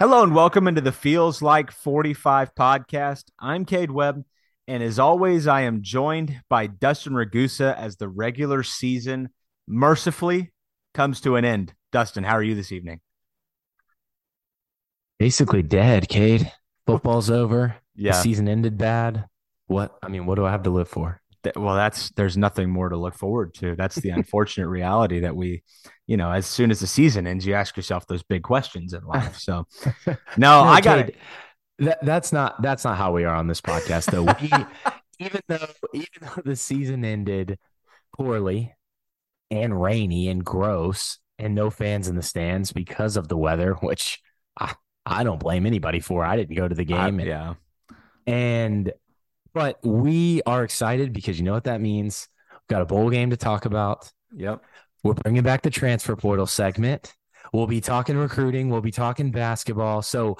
Hello and welcome into the Feels Like 45 podcast. I'm Cade Webb, and as always, I am joined by Dustin Ragusa as the regular season mercifully comes to an end. Dustin, how are you this evening? Basically dead, Cade. Football's over. Yeah. The season ended bad. What do I have to live for? Well, there's nothing more to look forward to. That's the unfortunate reality that we, as soon as the season ends, you ask yourself those big questions in life. So no I got it. That's not how we are on this podcast though. We, even though the season ended poorly and rainy and gross and no fans in the stands because of the weather, which I don't blame anybody for. I didn't go to the game. But we are excited because you know what that means. We've got a bowl game to talk about. Yep. We're bringing back the transfer portal segment. We'll be talking recruiting. We'll be talking basketball. So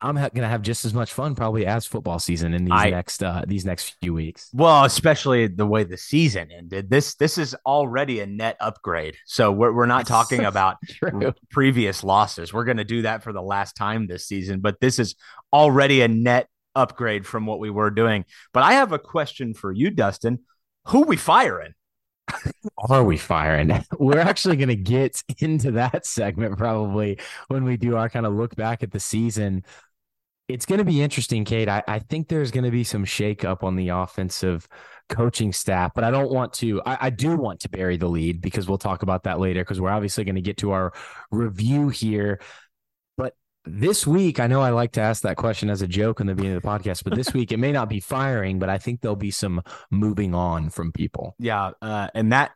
I'm going to have just as much fun probably as football season in these next few weeks. Well, especially the way the season ended. This is already a net upgrade. So we're not talking about previous losses. We're going to do that for the last time this season, but this is already a net upgrade from what we were doing. But I have a question for you, Dustin. Who we firing? Are we firing? We're actually going to get into that segment probably when we do our kind of look back at the season. It's going to be interesting, Kate. I think there's going to be some shakeup on the offensive coaching staff, but I don't want to. I do want to bury the lead because we'll talk about that later because we're obviously going to get to our review here. This week, I know I like to ask that question as a joke in the beginning of the podcast, but this week it may not be firing, but I think there'll be some moving on from people. Yeah, and that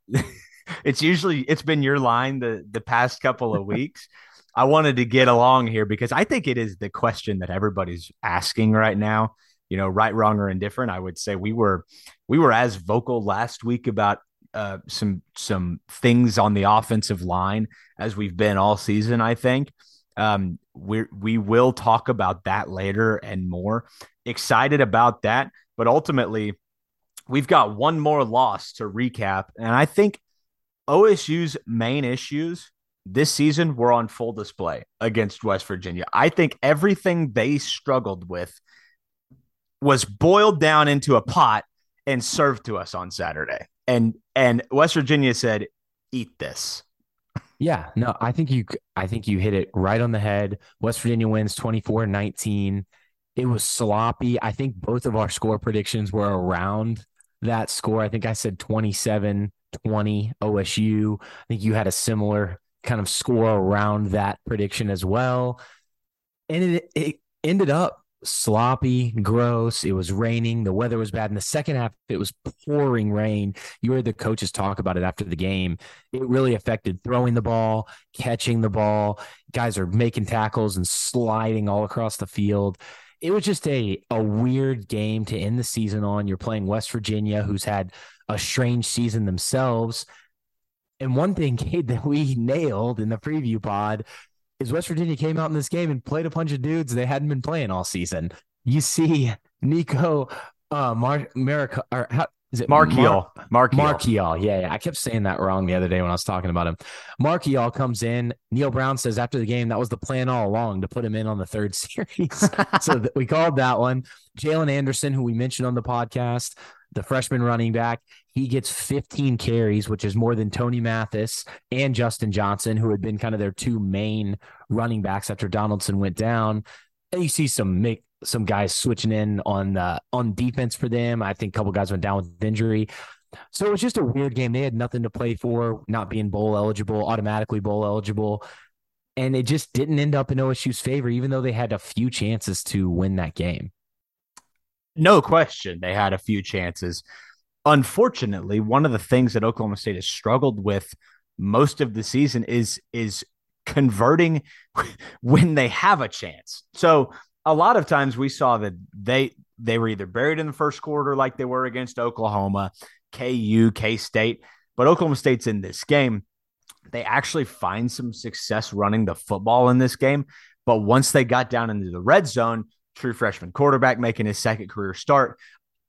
it's been your line the past couple of weeks. I wanted to get along here because I think it is the question that everybody's asking right now. Right, wrong, or indifferent. I would say we were as vocal last week about some things on the offensive line as we've been all season, I think. We will talk about that later and more. Excited about that, but ultimately we've got one more loss to recap, and I think OSU's main issues this season were on full display against West Virginia. I think everything they struggled with was boiled down into a pot and served to us on Saturday. And West Virginia said, "Eat this." Yeah, no, I think you hit it right on the head. West Virginia wins 24-19. It was sloppy. I think both of our score predictions were around that score. I think I said 27-20 OSU. I think you had a similar kind of score around that prediction as well. And it ended up sloppy, gross. It was raining. The weather was bad. In the second half, it was pouring rain. You heard the coaches talk about it after the game. It really affected throwing the ball, catching the ball. Guys are making tackles and sliding all across the field. It was just a weird game to end the season on. You're playing West Virginia, who's had a strange season themselves. And one thing, Cade, that we nailed in the preview pod is West Virginia came out in this game and played a bunch of dudes they hadn't been playing all season. You see Nico Marchiol. Yeah, I kept saying that wrong the other day when I was talking about him. Marchiol comes in. Neil Brown says after the game, that was the plan all along, to put him in on the third series. So we called that one. Jalen Anderson, who we mentioned on the podcast, the freshman running back, he gets 15 carries, which is more than Tony Mathis and Justin Johnson, who had been kind of their two main running backs after Donaldson went down. And you see some guys switching in on defense for them. I think a couple guys went down with injury. So it was just a weird game. They had nothing to play for, not being bowl eligible, automatically bowl eligible. And it just didn't end up in OSU's favor, even though they had a few chances to win that game. No question, they had a few chances. Unfortunately, one of the things that Oklahoma State has struggled with most of the season is converting when they have a chance. So a lot of times we saw that they were either buried in the first quarter like they were against Oklahoma, KU, K-State, but Oklahoma State's in this game. They actually find some success running the football in this game. But once they got down into the red zone, true freshman quarterback making his second career start,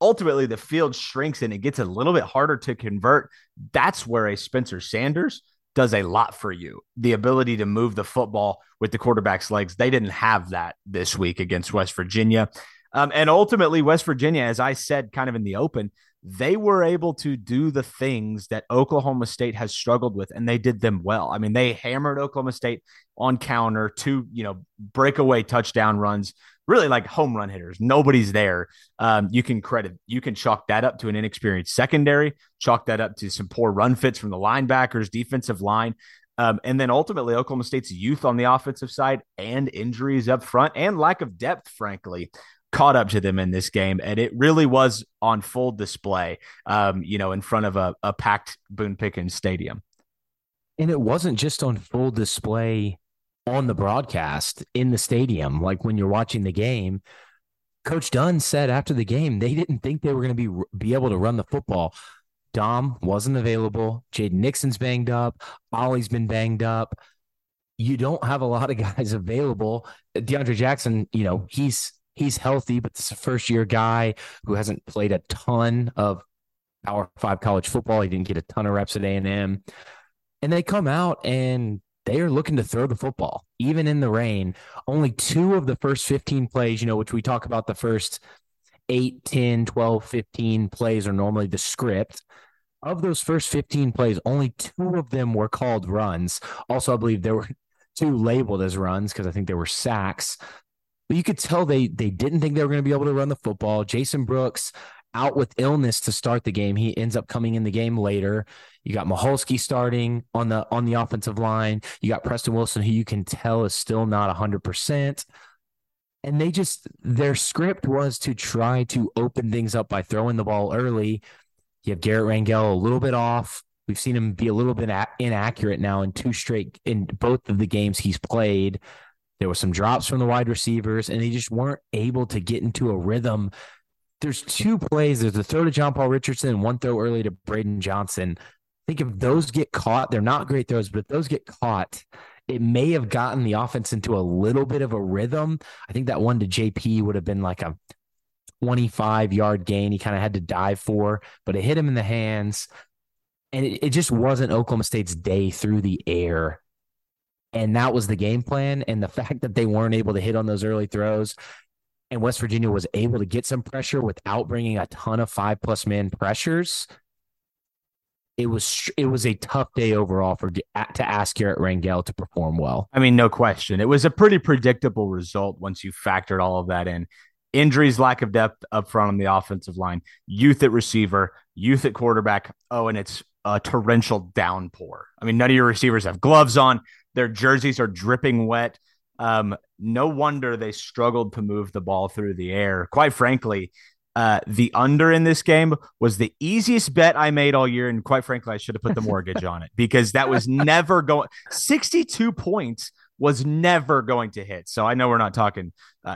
ultimately the field shrinks and it gets a little bit harder to convert. That's where a Spencer Sanders does a lot for you. The ability to move the football with the quarterback's legs. They didn't have that this week against West Virginia. And ultimately, West Virginia, as I said, kind of in the open, they were able to do the things that Oklahoma State has struggled with, and they did them well. I mean, they hammered Oklahoma State on counter, two, breakaway touchdown runs, really like home run hitters. Nobody's there. You can chalk that up to an inexperienced secondary, chalk that up to some poor run fits from the linebackers, defensive line. And then ultimately Oklahoma State's youth on the offensive side and injuries up front and lack of depth, frankly, caught up to them in this game. And it really was on full display, in front of a packed Boone Pickens Stadium. And it wasn't just on full display on the broadcast in the stadium. Like when you're watching the game, Coach Dunn said after the game, they didn't think they were going to be able to run the football. Dom wasn't available. Jaden Nixon's banged up. Ollie's been banged up. You don't have a lot of guys available. DeAndre Jackson, he's healthy, but this is a first-year guy who hasn't played a ton of Power 5 college football. He didn't get a ton of reps at A&M. And they come out, and they are looking to throw the football, even in the rain. Only two of the first 15 plays, which we talk about the first 8, 10, 12, 15 plays are normally the script. Of those first 15 plays, only two of them were called runs. Also, I believe there were two labeled as runs because I think there were sacks. But you could tell they didn't think they were going to be able to run the football. Jason Brooks out with illness to start the game. He ends up coming in the game later. You got Maholski starting on the offensive line. You got Preston Wilson, who you can tell is still not 100%. And their script was to try to open things up by throwing the ball early. You have Garrett Rangel a little bit off. We've seen him be a little bit inaccurate now in both of the games he's played. There were some drops from the wide receivers, and they just weren't able to get into a rhythm. There's two plays. There's a throw to John Paul Richardson and one throw early to Braden Johnson. I think if those get caught, they're not great throws, but if those get caught, it may have gotten the offense into a little bit of a rhythm. I think that one to JP would have been like a 25-yard gain. He kind of had to dive for, but it hit him in the hands, and it just wasn't Oklahoma State's day through the air. And that was the game plan. And the fact that they weren't able to hit on those early throws, and West Virginia was able to get some pressure without bringing a ton of 5+ man pressures. It was a tough day overall to ask Garrett Rangel to perform well. I mean, no question. It was a pretty predictable result once you factored all of that in. Injuries, lack of depth up front on the offensive line, youth at receiver, youth at quarterback. Oh, and it's a torrential downpour. I mean, none of your receivers have gloves on. Their jerseys are dripping wet. No wonder they struggled to move the ball through the air. Quite frankly, the under in this game was the easiest bet I made all year. And quite frankly, I should have put the mortgage on it because that was never going. 62 points was never going to hit. So I know we're not talking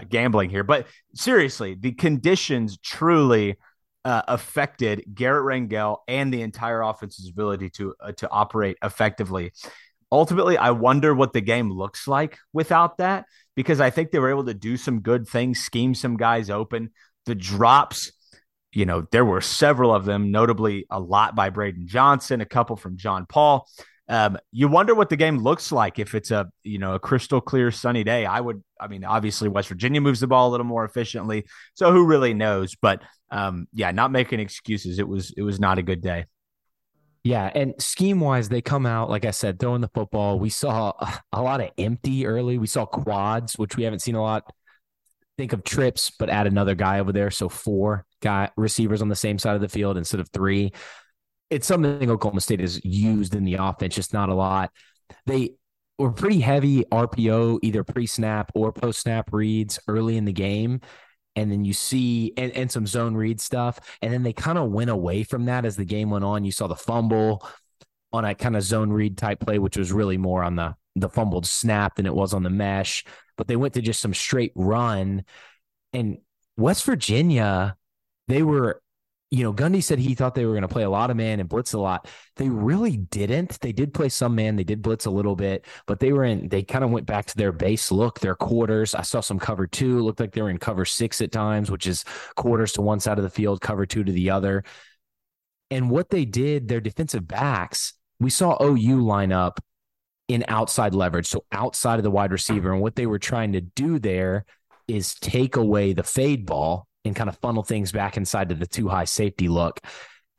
gambling here, but seriously, the conditions truly affected Garrett Rangel and the entire offense's ability to operate effectively. Ultimately, I wonder what the game looks like without that, because I think they were able to do some good things, scheme some guys open. The drops, there were several of them, notably a lot by Braden Johnson, a couple from John Paul. You wonder what the game looks like if it's a crystal clear sunny day. Obviously West Virginia moves the ball a little more efficiently, so who really knows? But not making excuses. It was not a good day. Yeah, and scheme-wise, they come out, like I said, throwing the football. We saw a lot of empty early. We saw quads, which we haven't seen a lot. Think of trips, but add another guy over there. So four receivers on the same side of the field instead of three. It's something Oklahoma State has used in the offense, just not a lot. They were pretty heavy RPO, either pre-snap or post-snap reads early in the game. And then you see and some zone read stuff. And then they kind of went away from that as the game went on. You saw the fumble on a kind of zone read type play, which was really more on the fumbled snap than it was on the mesh. but they went to just some straight run. And West Virginia, they were, you know, Gundy said he thought they were going to play a lot of man and blitz a lot. They really didn't. They did play some man. They did blitz a little bit, but they kind of went back to their base look, their quarters. I saw some cover two. It looked like they were in cover six at times, which is quarters to one side of the field, cover two to the other. And what they did, their defensive backs, we saw OU line up in outside leverage, so outside of the wide receiver. And what they were trying to do there is take away the fade ball and kind of funnel things back inside to the too high safety look.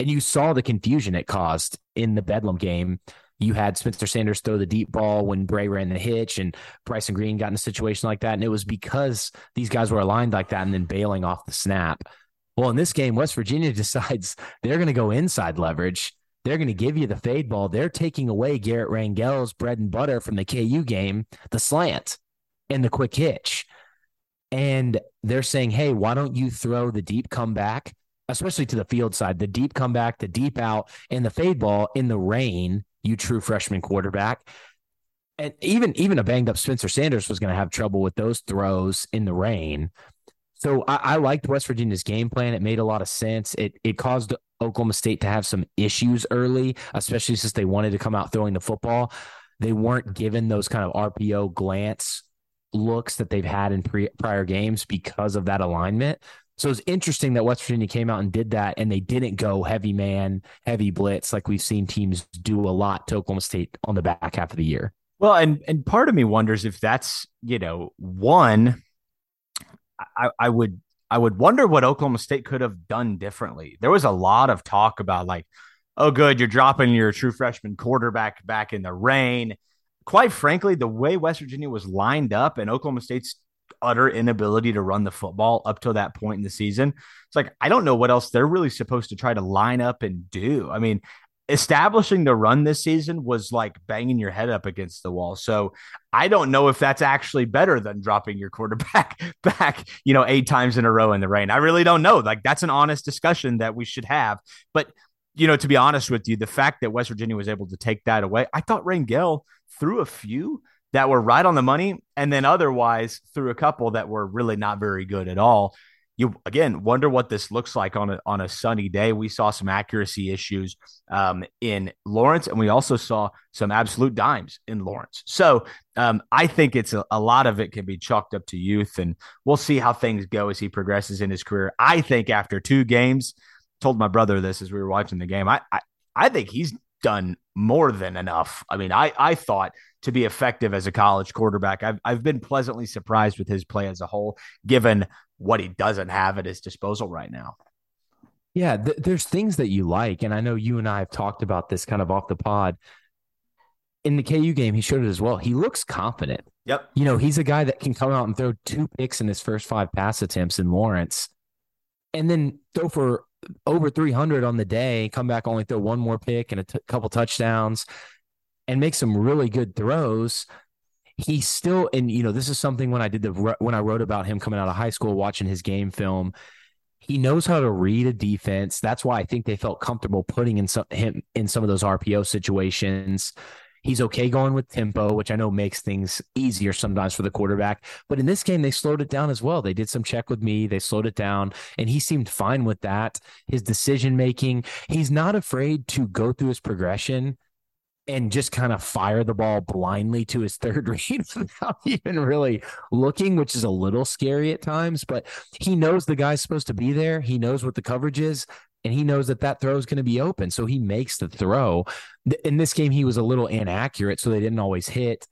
And you saw the confusion it caused in the Bedlam game. You had Spencer Sanders throw the deep ball when Bray ran the hitch, and Bryson Green got in a situation like that. And it was because these guys were aligned like that and then bailing off the snap. Well, in this game, West Virginia decides they're going to go inside leverage. They're going to give you the fade ball. They're taking away Garrett Rangel's bread and butter from the KU game, the slant and the quick hitch. And they're saying, hey, why don't you throw the deep comeback, especially to the field side, the deep comeback, the deep out, and the fade ball in the rain, you true freshman quarterback. And even a banged up Spencer Sanders was going to have trouble with those throws in the rain. So I liked West Virginia's game plan. It made a lot of sense. It caused Oklahoma State to have some issues early, especially since they wanted to come out throwing the football. They weren't given those kind of RPO glance looks that they've had in prior games because of that alignment. So it's interesting that West Virginia came out and did that, and they didn't go heavy man, heavy blitz like we've seen teams do a lot to Oklahoma State on the back half of the year. Well, and part of me wonders if that's, you know, one, I would wonder what Oklahoma State could have done differently. There was a lot of talk about like, oh, good, you're dropping your true freshman quarterback back in the rain. Quite frankly, the way West Virginia was lined up and Oklahoma State's utter inability to run the football up to that point in the season, it's like, I don't know what else they're really supposed to try to line up and do. I mean, establishing the run this season was like banging your head up against the wall. So I don't know if that's actually better than dropping your quarterback back, you know, 8 times in a row in the rain. I really don't know. Like, that's an honest discussion that we should have. But, you know, to be honest with you, the fact that West Virginia was able to take that away, I thought Rangel threw a few that were right on the money, and then otherwise threw a couple that were really not very good at all. You, again, wonder what this looks like on a sunny day. We saw some accuracy issues in Lawrence, and we also saw some absolute dimes in Lawrence. So I think it's a lot of it can be chalked up to youth, and we'll see how things go as he progresses in his career. I think after 2 games, told my brother this as we were watching the game, I think he's done more than enough. I mean, I thought to be effective as a college quarterback, I've been pleasantly surprised with his play as a whole, given what he doesn't have at his disposal right now. Yeah, there's things that you like, and I know you and I have talked about this kind of off the pod. In the KU game, he showed it as well. He looks confident. Yep. You know, he's a guy that can come out and throw 2 picks in his first 5 pass attempts in Lawrence, and then throw for over 300 on the day, come back, only throw 1 more pick and a couple touchdowns and make some really good throws. He's still, and you know, this is something when I wrote about him coming out of high school, watching his game film, he knows how to read a defense. That's why I think they felt comfortable putting him in some of those RPO situations. He's okay going with tempo, which I know makes things easier sometimes for the quarterback. But in this game, they slowed it down as well. They did some check with me. They slowed it down, and he seemed fine with that. His decision-making, he's not afraid to go through his progression and just kind of fire the ball blindly to his third read without even really looking, which is a little scary at times. But he knows the guy's supposed to be there. He knows what the coverage is. And he knows that throw is going to be open, so he makes the throw. In this game, he was a little inaccurate, so they didn't always hit.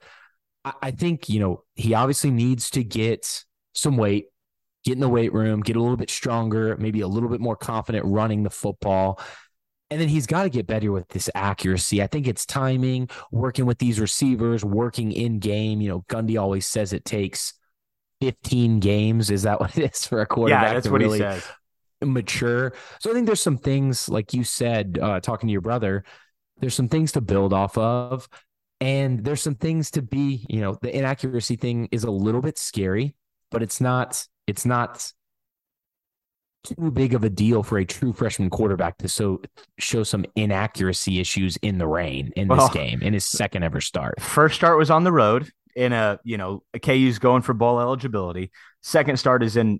I think, you know, he obviously needs to get some weight, get in the weight room, get a little bit stronger, maybe a little bit more confident running the football. And then he's got to get better with this accuracy. I think it's timing, working with these receivers, working in game. You know, Gundy always says it takes 15 games. Is that what it is for a quarterback? Yeah, that's what he says. Mature. So I think there's some things, like you said, talking to your brother, there's some things to build off of, and there's some things to be, you know, the inaccuracy thing is a little bit scary, but it's not too big of a deal for a true freshman quarterback to show some inaccuracy issues in the rain in this game in his second ever start. First start was on the road in a, you know, a KU's going for bowl eligibility. Second start is in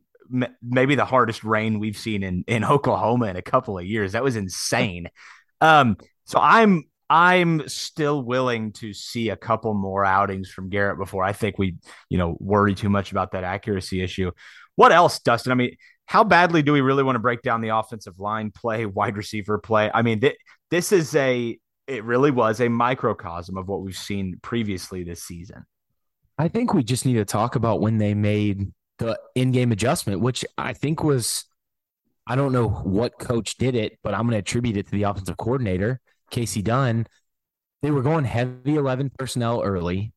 maybe the hardest rain we've seen in Oklahoma in a couple of years. That was insane. So I'm still willing to see a couple more outings from Garrett before I think we, you know, worry too much about that accuracy issue. What else, Dustin? I mean, how badly do we really want to break down the offensive line play, wide receiver play? I mean, this is it really was a microcosm of what we've seen previously this season. I think we just need to talk about when they made the in-game adjustment, which I think was, I don't know what coach did it, but I'm going to attribute it to the offensive coordinator, Casey Dunn. They were going heavy 11 personnel early.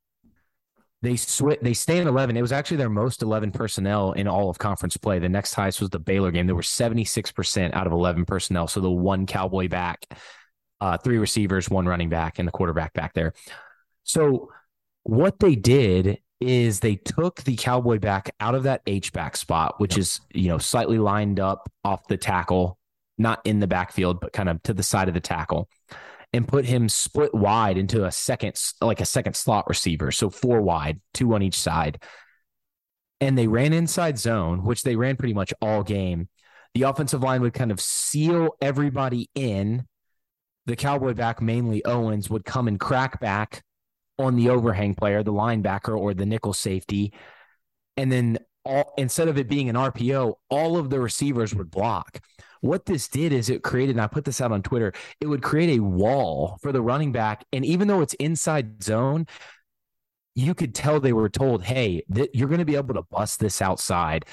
They stay in 11. It was actually their most 11 personnel in all of conference play. The next highest was the Baylor game. There were 76% out of 11 personnel. So the one Cowboy back, three receivers, one running back, and the quarterback back there. So what they did is they took the Cowboy back out of that H-back spot, which is, you know, slightly lined up off the tackle, not in the backfield, but kind of to the side of the tackle, and put him split wide into a second slot receiver. So four wide, two on each side. And they ran inside zone, which they ran pretty much all game. The offensive line would kind of seal everybody in. The Cowboy back, mainly Owens, would come and crack back on the overhang player, the linebacker or the nickel safety. And then instead of it being an RPO, all of the receivers would block. What this did is it created, and I put this out on Twitter, it would create a wall for the running back. And even though it's inside zone, you could tell they were told, hey, you're going to be able to bust this outside.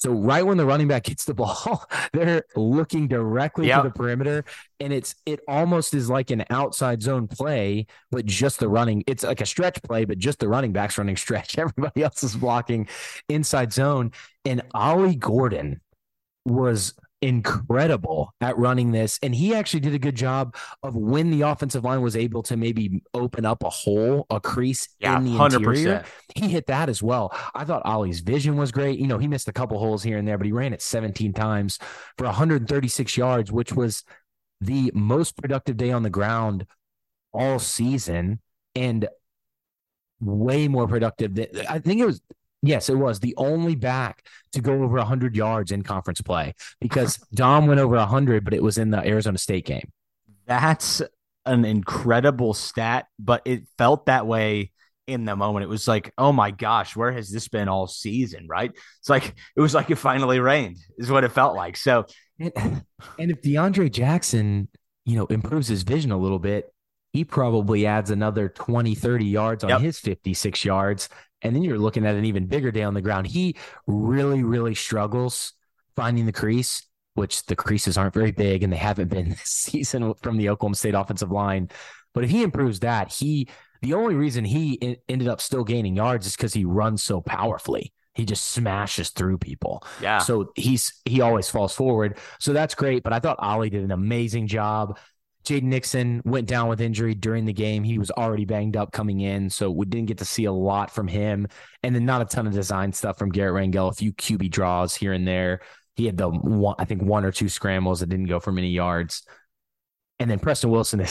So right when the running back gets the ball, they're looking directly to the perimeter, and it almost is like an outside zone play, but just the running. It's like a stretch play, but just the running back's running stretch. Everybody else is blocking inside zone. And Ollie Gordon was incredible at running this, and he actually did a good job of when the offensive line was able to maybe open up a hole, a crease in the 100%. Interior. He hit that as well. I thought Ollie's vision was great. You know, he missed a couple holes here and there, but he ran it 17 times for 136 yards, which was the most productive day on the ground all season, and way more productive than I think it was. Yes, it was the only back to go over 100 yards in conference play, because Dom went over 100, but it was in the Arizona State game. That's an incredible stat, but it felt that way in the moment. It was like, oh my gosh, where has this been all season, right? It's like, it was like it finally rained is what it felt like. So, and if DeAndre Jackson, you know, improves his vision a little bit, he probably adds another 20, 30 yards on his 56 yards. And then you're looking at an even bigger day on the ground. He really, really struggles finding the crease, which the creases aren't very big, and they haven't been this season from the Oklahoma State offensive line. But if he improves that, the only reason he ended up still gaining yards is because he runs so powerfully. He just smashes through people. Yeah. So he always falls forward. So that's great. But I thought Ollie did an amazing job. Jaden Nixon went down with injury during the game. He was already banged up coming in, so we didn't get to see a lot from him. And then not a ton of design stuff from Garrett Rangel, a few QB draws here and there. He had one or two scrambles that didn't go for many yards. And then Preston Wilson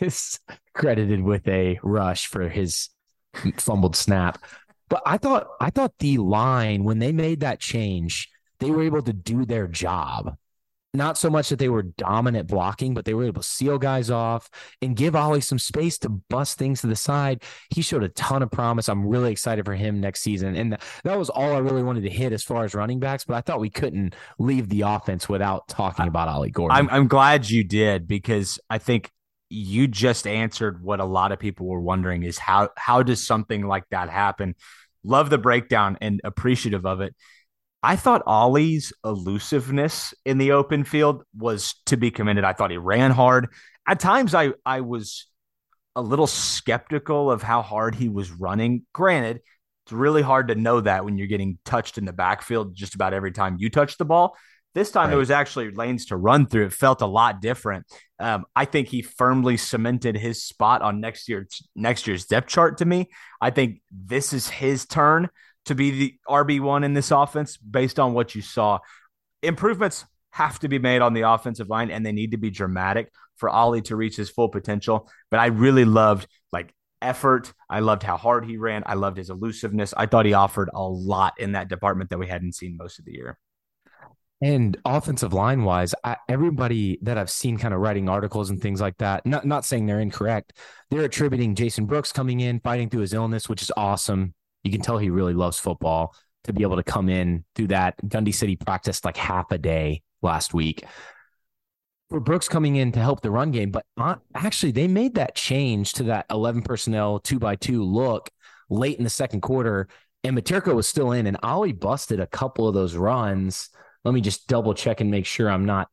is credited with a rush for his fumbled snap. But I thought the line, when they made that change, they were able to do their job. Not so much that they were dominant blocking, but they were able to seal guys off and give Ollie some space to bust things to the side. He showed a ton of promise. I'm really excited for him next season. And that was all I really wanted to hit as far as running backs, but I thought we couldn't leave the offense without talking about Ollie Gordon. I'm glad you did, because I think you just answered what a lot of people were wondering is how does something like that happen? Love the breakdown and appreciative of it. I thought Ollie's elusiveness in the open field was to be commended. I thought he ran hard. At times, I was a little skeptical of how hard he was running. Granted, it's really hard to know that when you're getting touched in the backfield just about every time you touch the ball. This time, There was actually lanes to run through. It felt a lot different. I think he firmly cemented his spot on next year's depth chart to me. I think this is his turn to be the RB1 in this offense based on what you saw. Improvements have to be made on the offensive line, and they need to be dramatic for Ollie to reach his full potential. But I really loved, like, effort. I loved how hard he ran. I loved his elusiveness. I thought he offered a lot in that department that we hadn't seen most of the year. And offensive line wise, everybody that I've seen kind of writing articles and things like that, not saying they're incorrect, they're attributing Jason Brooks coming in, fighting through his illness, which is awesome. You can tell he really loves football to be able to come in through that. Gundy said he practiced like half a day last week. For Brooks coming in to help the run game, but actually they made that change to that 11 personnel 2x2 look late in the second quarter, and Materko was still in, and Ollie busted a couple of those runs. Let me just double check and make sure I'm not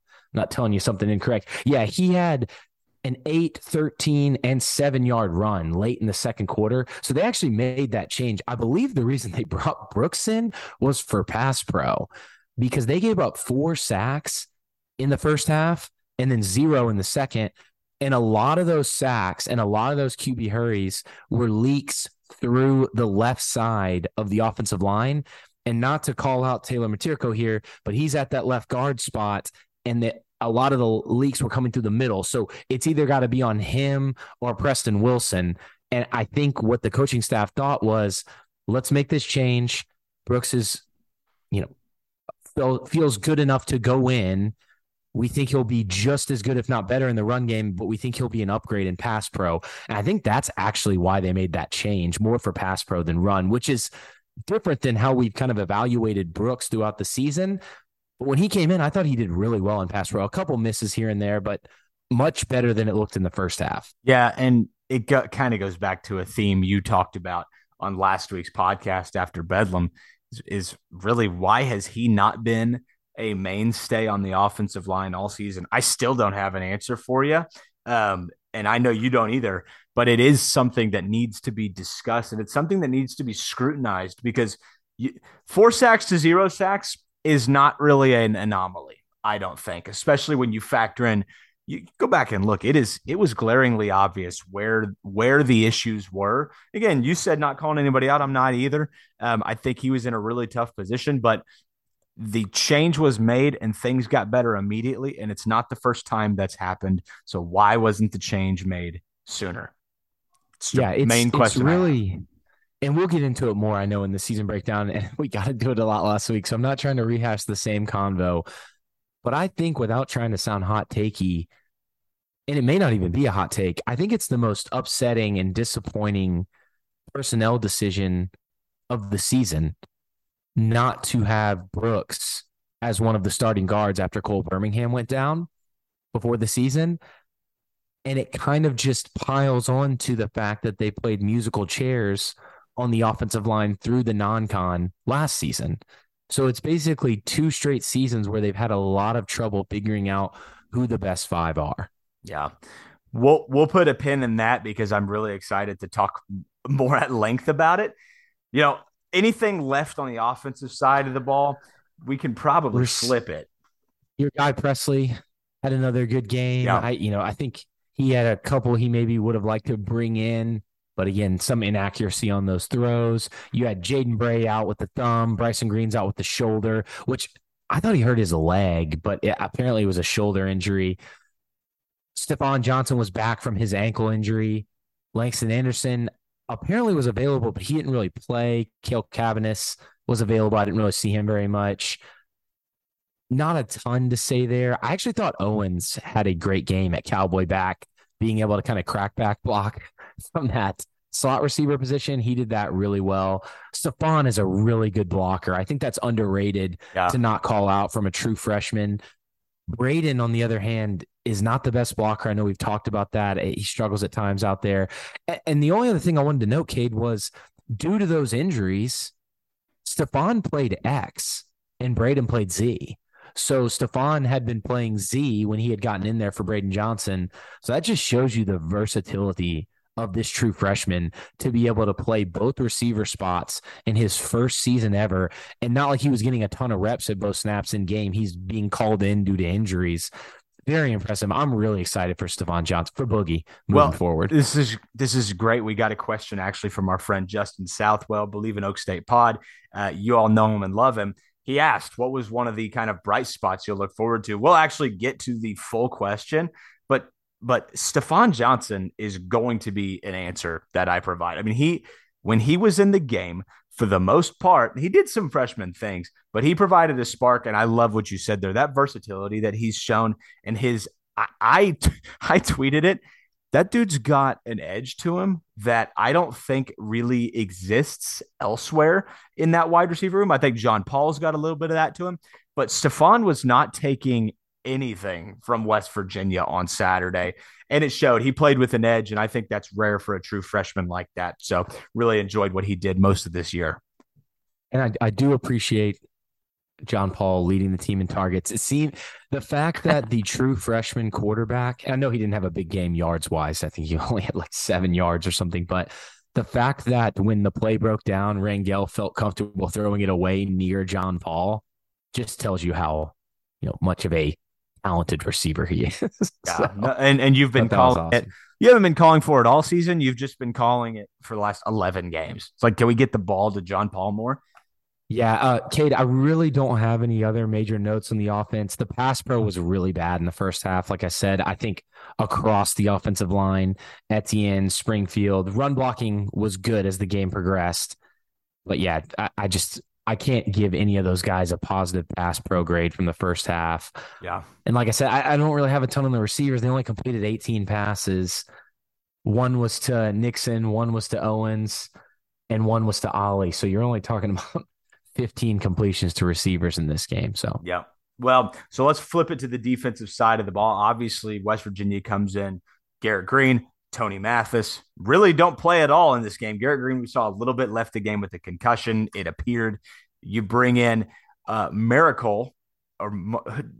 telling you something incorrect. Yeah, he had an 8, 13, and 7-yard run late in the second quarter. So they actually made that change. I believe the reason they brought Brooks in was for pass pro, because they gave up 4 sacks in the first half and then 0 in the second. And a lot of those sacks and a lot of those QB hurries were leaks through the left side of the offensive line. And not to call out Taylor Materko here, but he's at that left guard spot, and that a lot of the leaks were coming through the middle. So it's either got to be on him or Preston Wilson. And I think what the coaching staff thought was, let's make this change. Brooks is, feels good enough to go in. We think he'll be just as good, if not better, in the run game, but we think he'll be an upgrade in pass pro. And I think that's actually why they made that change, more for pass pro than run, which is different than how we've kind of evaluated Brooks throughout the season. But when he came in, I thought he did really well in pass pro. A couple misses here and there, but much better than it looked in the first half. Yeah, and it kind of goes back to a theme you talked about on last week's podcast after Bedlam, is really why has he not been a mainstay on the offensive line all season? I still don't have an answer for you, and I know you don't either, but it is something that needs to be discussed, and it's something that needs to be scrutinized, because 4 sacks to 0 sacks is not really an anomaly, I don't think, especially when you factor in, you go back and look, it was glaringly obvious where the issues were. Again, you said not calling anybody out. I'm not either. I think he was in a really tough position, but the change was made and things got better immediately, and it's not the first time that's happened. So why wasn't the change made sooner? It's the main question. And we'll get into it more, I know, in the season breakdown, and we got to do it a lot last week, so I'm not trying to rehash the same convo. But I think, without trying to sound hot takey, and it may not even be a hot take, I think it's the most upsetting and disappointing personnel decision of the season not to have Brooks as one of the starting guards after Cole Birmingham went down before the season. And it kind of just piles on to the fact that they played musical chairs on the offensive line through the non-con last season. So it's basically 2 straight seasons where they've had a lot of trouble figuring out who the best 5 are. Yeah. We'll put a pin in that, because I'm really excited to talk more at length about it. Anything left on the offensive side of the ball, we can probably slip it. Your guy Presley had another good game. Yeah. I think he had a couple he maybe would have liked to bring in, but again, some inaccuracy on those throws. You had Jaden Bray out with the thumb, Bryson Green's out with the shoulder, which I thought he hurt his leg, but apparently it was a shoulder injury. Stephon Johnson was back from his ankle injury. Langston Anderson apparently was available, but he didn't really play. Cale Cabanis was available. I didn't really see him very much. Not a ton to say there. I actually thought Owens had a great game at Cowboy back, being able to kind of crack back block from that slot receiver position. He did that really well. Stephon is a really good blocker. I think that's underrated to not call out from a true freshman. Braden, on the other hand, is not the best blocker. I know we've talked about that. He struggles at times out there. And the only other thing I wanted to note, Cade, was due to those injuries, Stephon played X and Braden played Z. So Stephon had been playing Z when he had gotten in there for Braden Johnson. So that just shows you the versatility of this true freshman to be able to play both receiver spots in his first season ever. And not like he was getting a ton of reps at both snaps in game. He's being called in due to injuries. Very impressive. I'm really excited for Stephon Johnson, for Boogie moving forward. This is great. We got a question actually from our friend Justin Southwell, Believe in Oak State Pod. You all know him and love him. He asked, what was one of the kind of bright spots you'll look forward to? We'll actually get to the full question, but But Stephon Johnson is going to be an answer that I provide. I mean, when he was in the game, for the most part, he did some freshman things, but he provided a spark, and I love what you said there. That versatility that he's shown and his – I tweeted it. That dude's got an edge to him that I don't think really exists elsewhere in that wide receiver room. I think John Paul's got a little bit of that to him, but Stephon was not taking anything from West Virginia on Saturday, and it showed. He played with an edge, and I think that's rare for a true freshman like that. So really enjoyed what he did most of this year. And I do appreciate John Paul leading the team in targets. It seemed the fact that the true freshman quarterback, I know he didn't have a big game yards wise. I think he only had like 7 yards or something, but the fact that when the play broke down, Rangel felt comfortable throwing it away near John Paul just tells you how, you know, much of a talented receiver he is. And you've been calling it. You haven't been calling for it all season. You've just been calling it for the last 11 games. It's like, can we get the ball to John Paul more? Yeah, Cade, I really don't have any other major notes on the offense. The pass pro was really bad in the first half. Like I said, I think across the offensive line, Etienne, Springfield, run blocking was good as the game progressed. But yeah, I can't give any of those guys a positive pass pro grade from the first half. Yeah. And like I said, I don't really have a ton on the receivers. They only completed 18 passes. One was to Nixon, one was to Owens, and one was to Ollie. So you're only talking about 15 completions to receivers in this game. So, yeah. Well, so let's flip it to the defensive side of the ball. Obviously, West Virginia comes in. Garrett Green, Tony Mathis really don't play at all in this game. Garrett Green, we saw a little bit, left the game with a concussion. It appeared. You bring in Miracle. Or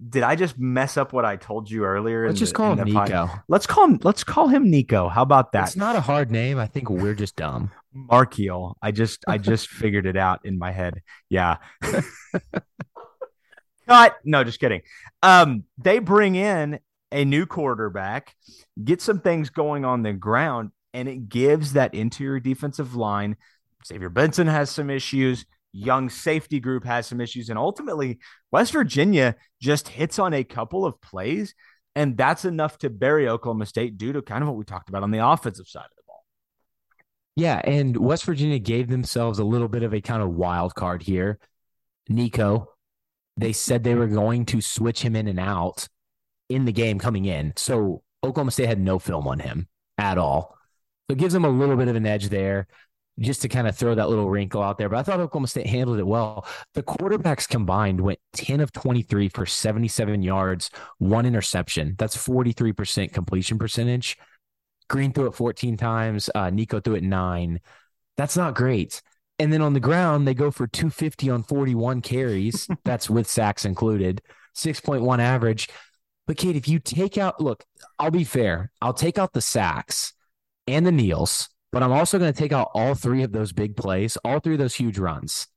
did I just mess up what I told you earlier? Let's just call him Nico. Let's call him Nico. How about that? It's not a hard name. I think we're just dumb. Marchiol. I just figured it out in my head. Yeah. Cut. No, just kidding. They bring in a new quarterback, get some things going on the ground, and it gives that interior defensive line. Xavier Benson has some issues. Young safety group has some issues, and ultimately West Virginia just hits on a couple of plays, and that's enough to bury Oklahoma State due to kind of what we talked about on the offensive side of the ball. Yeah, and West Virginia gave themselves a little bit of a kind of wild card here. Nico, they said they were going to switch him in and out in the game coming in, so Oklahoma State had no film on him at all. So it gives them a little bit of an edge there, just to kind of throw that little wrinkle out there. But I thought Oklahoma State handled it well. The quarterbacks combined went 10 of 23 for 77 yards, one interception. That's 43% completion percentage. Green threw it 14 times. Nico threw it 9. That's not great. And then on the ground, they go for 250 on 41 carries. That's with sacks included. 6.1 average. But, Kate, if you take out – look, I'll be fair. I'll take out the sacks and the kneels. But I'm also going to take out all three of those big plays, all three of those huge runs.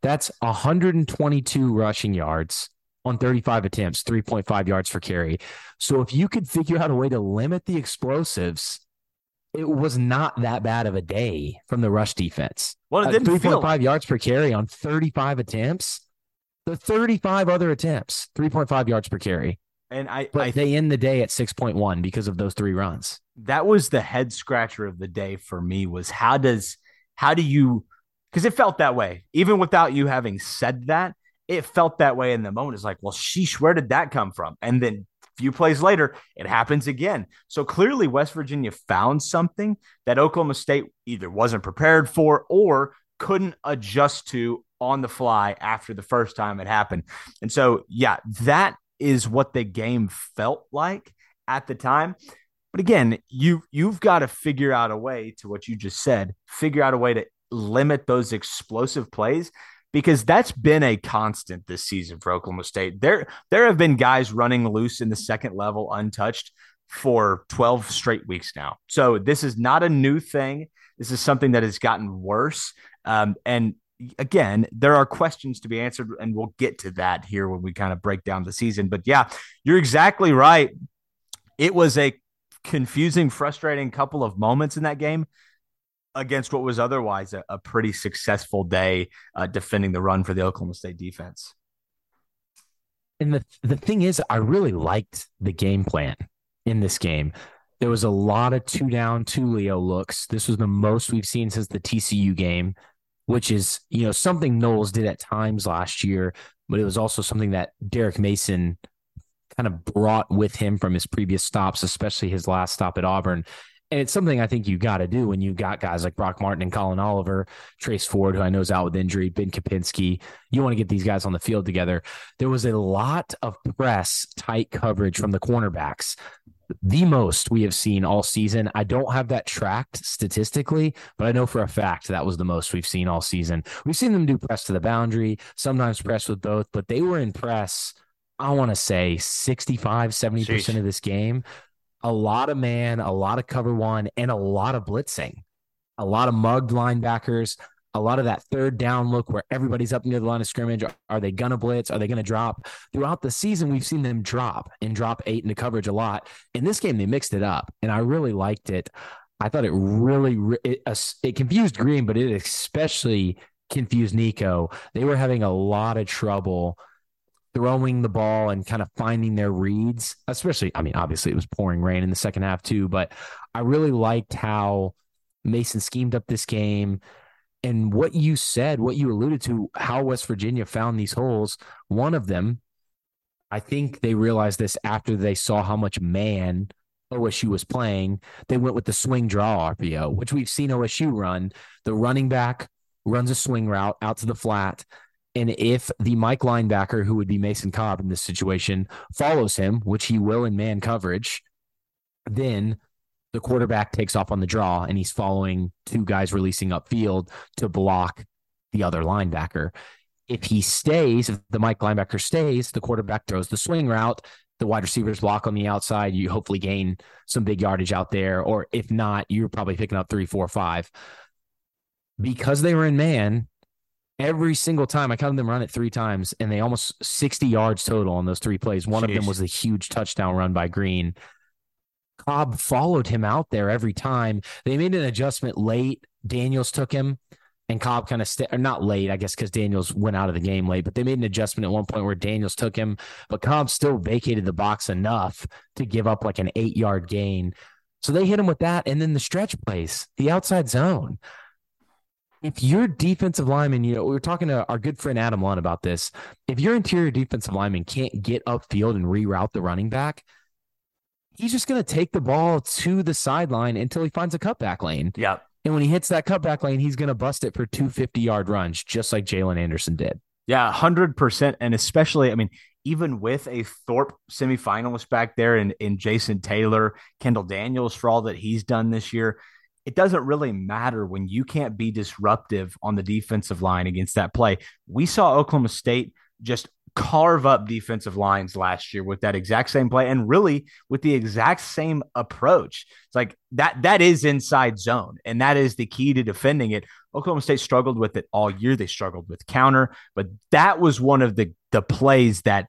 That's 122 rushing yards on 35 attempts, 3.5 yards per carry. So if you could figure out a way to limit the explosives, it was not that bad of a day from the rush defense. Well, it didn't 3.5 yards per carry on 35 attempts. The 35 other attempts, 3.5 yards per carry. And but they end the day at 6.1 because of those three runs. That was the head scratcher of the day for me, was how do you, because it felt that way, even without you having said that, it felt that way in the moment. It's like, well, sheesh, where did that come from? And then a few plays later, it happens again. So clearly West Virginia found something that Oklahoma State either wasn't prepared for or couldn't adjust to on the fly after the first time it happened. And so, yeah, that is what the game felt like at the time. But again, you've got to figure out a way to what you just said, figure out a way to limit those explosive plays, because that's been a constant this season for Oklahoma State. There have been guys running loose in the second level untouched for 12 straight weeks now. So this is not a new thing. This is something that has gotten worse. And again, there are questions to be answered, and we'll get to that here when we kind of break down the season. But yeah, you're exactly right. It was a confusing, frustrating couple of moments in that game against what was otherwise a pretty successful day defending the run for the Oklahoma State defense. And the thing is, I really liked the game plan in this game. There was a lot of two-down, two-Leo looks. This was the most we've seen since the TCU game, which is, you know, something Knowles did at times last year, but it was also something that Derek Mason kind of brought with him from his previous stops, especially his last stop at Auburn. And it's something I think you got to do when you got guys like Brock Martin and Colin Oliver, Trace Ford, who I know is out with injury, Ben Kopinski. You want to get these guys on the field together. There was a lot of press, tight coverage from the cornerbacks, the most we have seen all season. I don't have that tracked statistically, but I know for a fact that was the most we've seen all season. We've seen them do press to the boundary, sometimes press with both, but they were in press, I want to say 65, 70% of this game. A lot of man, a lot of cover one, and a lot of blitzing, a lot of mugged linebackers, a lot of that third down look where everybody's up near the line of scrimmage. Are they going to blitz? Are they going to drop? Throughout the season, we've seen them drop and drop eight into coverage a lot. In this game, they mixed it up, and I really liked it. I thought it really it confused Green, but it especially confused Nico. They were having a lot of trouble throwing the ball and kind of finding their reads, especially, I mean, obviously it was pouring rain in the second half too, but I really liked how Mason schemed up this game. And what you said, what you alluded to, how West Virginia found these holes, one of them, I think they realized this after they saw how much man OSU was playing. They went with the swing draw RPO, which we've seen OSU run. The running back runs a swing route out to the flat, and if the Mike linebacker, who would be Mason Cobb in this situation, follows him, which he will in man coverage, then the quarterback takes off on the draw, and he's following two guys releasing upfield to block the other linebacker. If he stays, if the Mike linebacker stays, the quarterback throws the swing route. The wide receivers block on the outside. You hopefully gain some big yardage out there, or if not, you're probably picking up 3, 4, 5. Because they were in man, every single time, I counted them run it 3 times, and they almost 60 yards total on those 3 plays. One of them was a huge touchdown run by Green. Cobb followed him out there every time. They made an adjustment late. Daniels took him, and Cobb kind of not late, I guess, because Daniels went out of the game late, but they made an adjustment at one point where Daniels took him, but Cobb still vacated the box enough to give up like an 8-yard gain. So they hit him with that, and then the stretch plays, the outside zone. If your defensive lineman, you know, we were talking to our good friend Adam Lund about this. If your interior defensive lineman can't get upfield and reroute the running back, he's just going to take the ball to the sideline until he finds a cutback lane. Yeah. And when he hits that cutback lane, he's going to bust it for 250-yard runs, just like Jalen Anderson did. Yeah, 100%. And especially, I mean, even with a Thorpe semifinalist back there and Jason Taylor, Kendall Daniels, for all that he's done this year, it doesn't really matter when you can't be disruptive on the defensive line against that play. We saw Oklahoma State just carve up defensive lines last year with that exact same play and really with the exact same approach. It's like that is inside zone, and that is the key to defending it. Oklahoma State struggled with it all year. They struggled with counter, but that was one of the plays that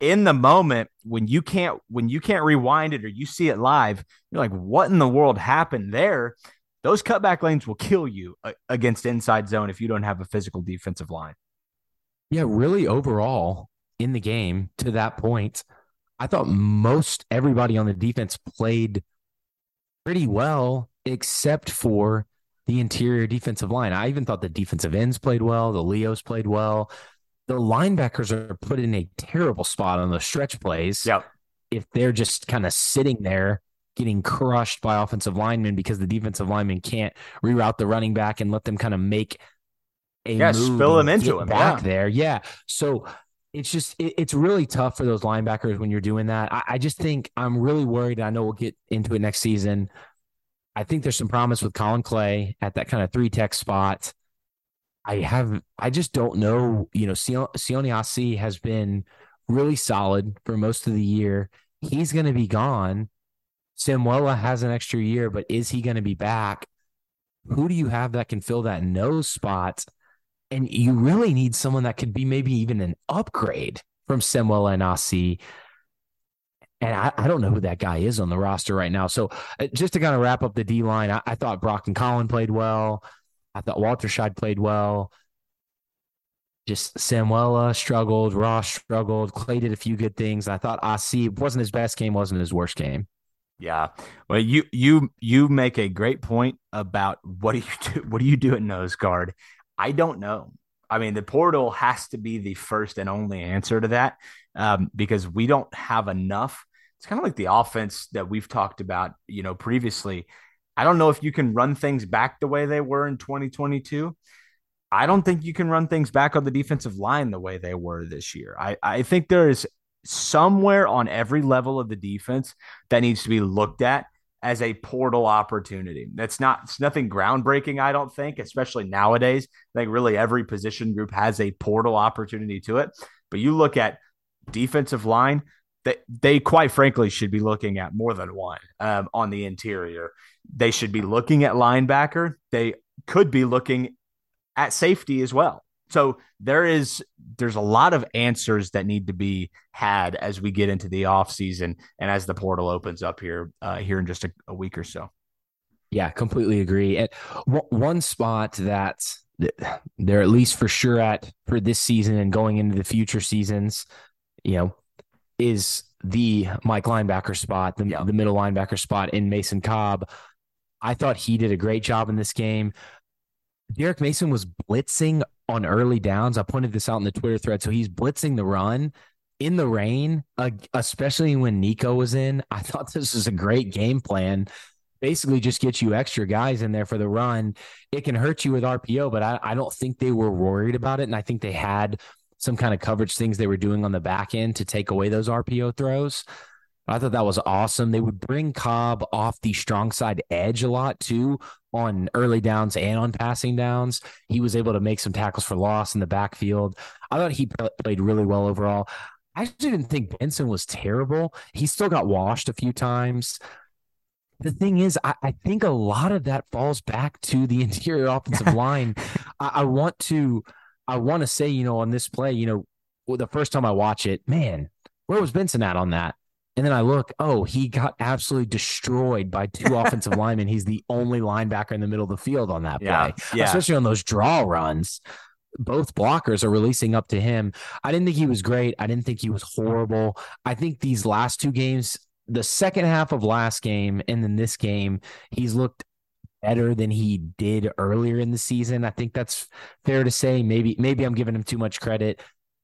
in the moment, when you can't rewind it or you see it live, you're like, what in the world happened there? Those cutback lanes will kill you against inside zone if you don't have a physical defensive line. Yeah, really overall in the game to that point, I thought most everybody on the defense played pretty well except for the interior defensive line. I even thought the defensive ends played well. The Leos played well. The linebackers are put in a terrible spot on those stretch plays. Yep. If they're just kind of sitting there getting crushed by offensive linemen because the defensive linemen can't reroute the running back and let them kind of make a move, spill them into him back there. Yeah. So it's just, it's really tough for those linebackers when you're doing that. I just think I'm really worried. I know we'll get into it next season. I think there's some promise with Colin Clay at that kind of 3-tech spot. I just don't know. You know, Sione Asi has been really solid for most of the year. He's going to be gone. Simwela has an extra year, but is he going to be back? Who do you have that can fill that nose spot? And you really need someone that could be maybe even an upgrade from Simwela and Asi. And I don't know who that guy is on the roster right now. So just to kind of wrap up the D-line, I thought Brock and Colin played well. I thought Walter Scheid played well. just Samuela struggled, Ross struggled, Clay did a few good things. I thought Asi wasn't his best game, wasn't his worst game. Yeah. Well, you make a great point about what do you do at nose guard? I don't know. I mean, the portal has to be the first and only answer to that because we don't have enough. It's kind of like the offense that we've talked about, you know, previously. I don't know if you can run things back the way they were in 2022. I don't think you can run things back on the defensive line the way they were this year. I think there is somewhere on every level of the defense that needs to be looked at as a portal opportunity. It's nothing groundbreaking, I don't think, especially nowadays. I think really every position group has a portal opportunity to it. But you look at defensive line, they quite frankly should be looking at more than one. On the interior, they should be looking at linebacker. They could be looking at safety as well. So there's a lot of answers that need to be had as we get into the offseason and as the portal opens up here in just a week or so. Yeah, completely agree. And one spot that they're at least for sure at for this season and going into the future seasons, you know, is the Mike linebacker spot, the middle linebacker spot in Mason Cobb. I thought he did a great job in this game. Derek Mason was blitzing on early downs. I pointed this out in the Twitter thread. So he's blitzing the run in the rain, especially when Nico was in. I thought this was a great game plan. Basically just get you extra guys in there for the run. It can hurt you with RPO, but I don't think they were worried about it. And I think they had some kind of coverage things they were doing on the back end to take away those RPO throws. I thought that was awesome. They would bring Cobb off the strong side edge a lot too on early downs and on passing downs. He was able to make some tackles for loss in the backfield. I thought he played really well overall. I just didn't think Benson was terrible. He still got washed a few times. The thing is, I think a lot of that falls back to the interior offensive line. I want to say, you know, on this play, you know, the first time I watch it, man, where was Benson at on that? And then I look, oh, he got absolutely destroyed by two offensive linemen. He's the only linebacker in the middle of the field on that play, especially on those draw runs. Both blockers are releasing up to him. I didn't think he was great. I didn't think he was horrible. I think these last two games, the second half of last game and then this game, he's looked better than he did earlier in the season. I think that's fair to say. Maybe I'm giving him too much credit.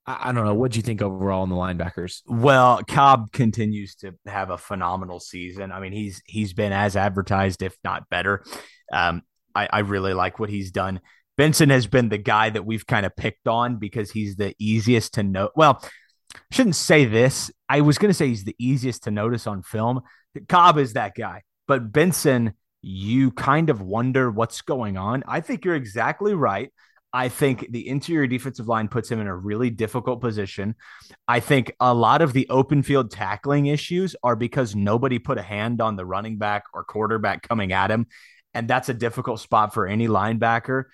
I don't know. What do you think overall on the linebackers? Well, Cobb continues to have a phenomenal season. I mean, he's been as advertised, if not better. I really like what he's done. Benson has been the guy that we've kind of picked on because he's the easiest to know. Well, I shouldn't say this. I was going to say he's the easiest to notice on film. Cobb is that guy. But Benson, you kind of wonder what's going on. I think you're exactly right. I think the interior defensive line puts him in a really difficult position. I think a lot of the open field tackling issues are because nobody put a hand on the running back or quarterback coming at him. And that's a difficult spot for any linebacker.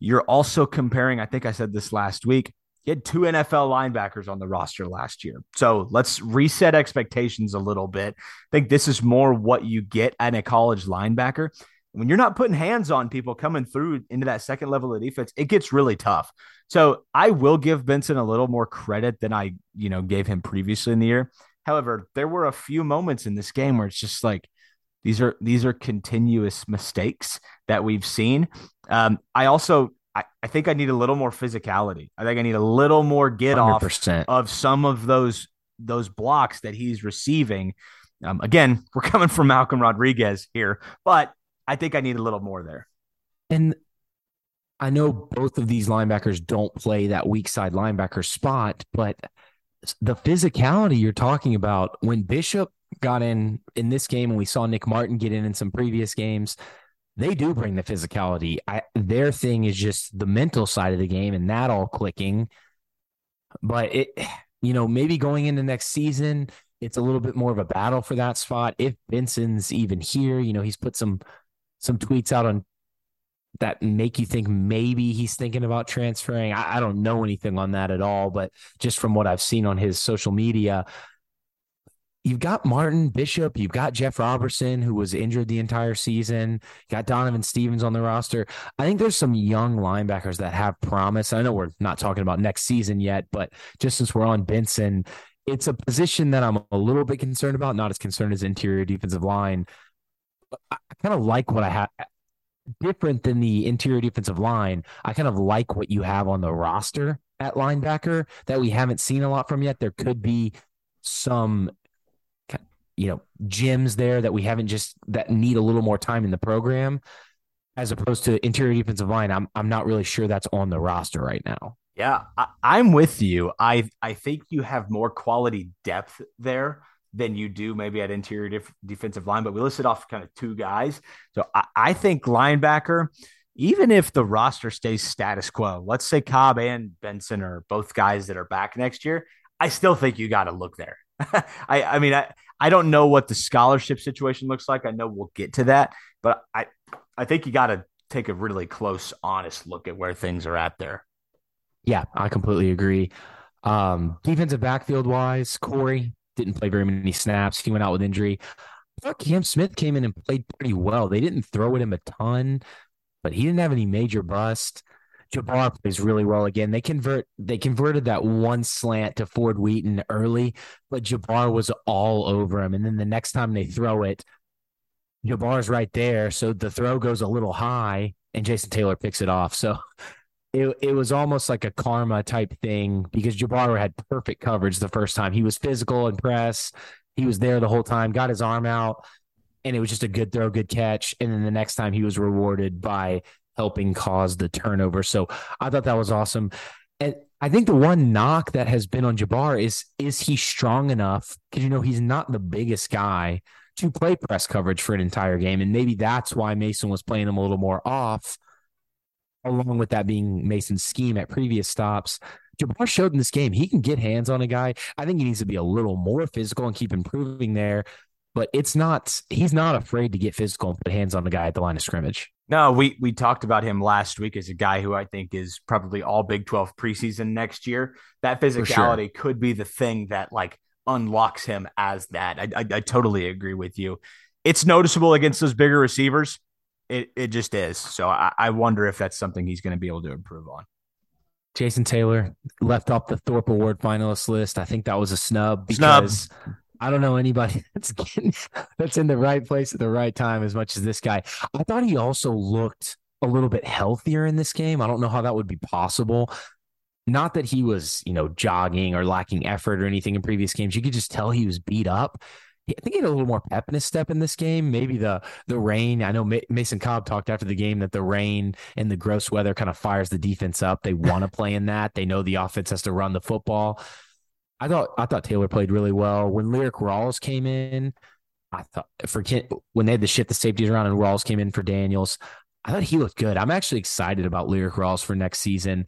You're also comparing, I think I said this last week, you had two NFL linebackers on the roster last year. So let's reset expectations a little bit. I think this is more what you get at a college linebacker. When you're not putting hands on people coming through into that second level of defense, it gets really tough. So I will give Benson a little more credit than I, you know, gave him previously in the year. However, there were a few moments in this game where it's just like, these are continuous mistakes that we've seen. I think I need a little more physicality. I think I need a little more get 100%. Off of some of those blocks that he's receiving. Again, we're coming from Malcolm Rodriguez here, but I think I need a little more there. And I know both of these linebackers don't play that weak side linebacker spot, but the physicality you're talking about, when Bishop got in this game and we saw Nick Martin get in some previous games, they do bring the physicality. Their thing is just the mental side of the game and that all clicking. But it, you know, maybe going into next season, it's a little bit more of a battle for that spot. If Benson's even here, you know, he's put some tweets out on that make you think maybe he's thinking about transferring. I don't know anything on that at all, but just from what I've seen on his social media, You've got Martin, Bishop, you've got Jeff Robertson, who was injured the entire season, got Donovan Stevens on the roster. I think there's some young linebackers that have promise. I know we're not talking about next season yet, but just since we're on Benson, it's a position that I'm a little bit concerned about, not as concerned as interior defensive line. I kind of like what I have. Different than the interior defensive line, I kind of like what you have on the roster at linebacker that we haven't seen a lot from yet. There could be some, you know, gems there that we haven't just that need a little more time in the program, as opposed to interior defensive line. I'm not really sure that's on the roster right now. Yeah, I'm with you. I think you have more quality depth there than you do maybe at interior defensive line, but we listed off kind of two guys. So I think linebacker, even if the roster stays status quo, let's say Cobb and Benson are both guys that are back next year, I still think you got to look there. I mean, I don't know what the scholarship situation looks like. I know we'll get to that, but I think you got to take a really close, honest look at where things are at there. Yeah, I completely agree. Defensive backfield wise, Corey didn't play very many snaps. He went out with injury. I thought Cam Smith came in and played pretty well. They didn't throw at him a ton, but he didn't have any major bust. Jabbar plays really well again. They converted that one slant to Ford Wheaton early, but Jabbar was all over him. And then the next time they throw it, Jabbar's right there. So the throw goes a little high, and Jason Taylor picks it off. So it was almost like a karma type thing, because Jabbar had perfect coverage the first time. He was physical and press. He was there the whole time, got his arm out, and it was just a good throw, good catch. And then the next time he was rewarded by helping cause the turnover. So I thought that was awesome. And I think the one knock that has been on Jabbar is he strong enough? Because, you know, he's not the biggest guy to play press coverage for an entire game. And maybe that's why Mason was playing him a little more off, along with that being Mason's scheme at previous stops. Jabbar showed in this game he can get hands on a guy. I think he needs to be a little more physical and keep improving there. But he's not afraid to get physical and put hands on the guy at the line of scrimmage. No, we talked about him last week as a guy who I think is probably all Big 12 preseason next year. That physicality could be the thing that like unlocks him as that. I totally agree with you. It's noticeable against those bigger receivers. It just is. So I wonder if that's something he's going to be able to improve on. Jason Taylor left off the Thorpe Award finalist list. I think that was a snub because I don't know anybody that's in the right place at the right time as much as this guy. I thought he also looked a little bit healthier in this game. I don't know how that would be possible. Not that he was, you know, jogging or lacking effort or anything in previous games. You could just tell he was beat up. I think he had a little more pep in his step in this game. Maybe the rain. I know Mason Cobb talked after the game that the rain and the gross weather kind of fires the defense up. They want to play in that. They know the offense has to run the football. I thought Taylor played really well. When Lyric Rawls came in, I thought when they had to shift the safeties around and Rawls came in for Daniels, I thought he looked good. I'm actually excited about Lyric Rawls for next season.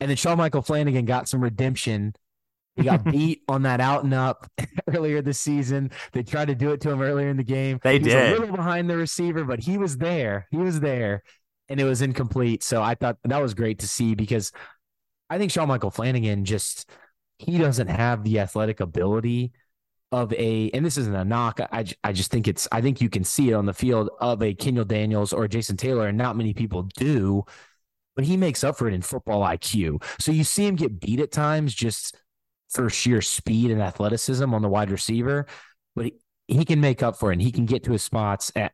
And then Shawn Michael Flanagan got some redemption. He got beat on that out and up earlier this season. They tried to do it to him earlier in the game. They did. He was a little behind the receiver, but he was there. And it was incomplete. So I thought that was great to see, because I think Shawn Michael Flanagan just – he doesn't have the athletic ability of a, and this isn't a knock. I just think I think you can see it on the field of a Kendall Daniels or Jason Taylor, and not many people do, but he makes up for it in football IQ. So you see him get beat at times just for sheer speed and athleticism on the wide receiver, but he can make up for it and he can get to his spots. And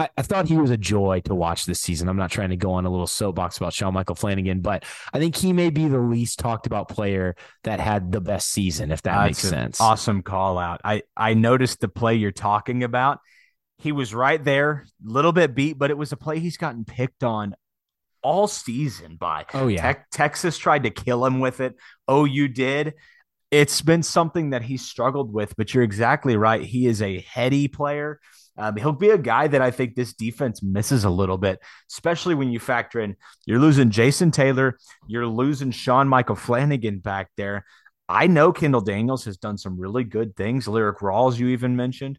I thought he was a joy to watch this season. I'm not trying to go on a little soapbox about Shawn Michael Flanagan, but I think he may be the least talked about player that had the best season, if that makes sense. Awesome call out. I noticed the play you're talking about. He was right there, a little bit beat, but it was a play he's gotten picked on all season by. Oh yeah. Texas tried to kill him with it. OU did. It's been something that he's struggled with, but you're exactly right. He is a heady player. He'll be a guy that I think this defense misses a little bit, especially when you factor in you're losing Jason Taylor, you're losing Shawn Michael Flanagan back there. I know Kendall Daniels has done some really good things. Lyric Rawls, you even mentioned.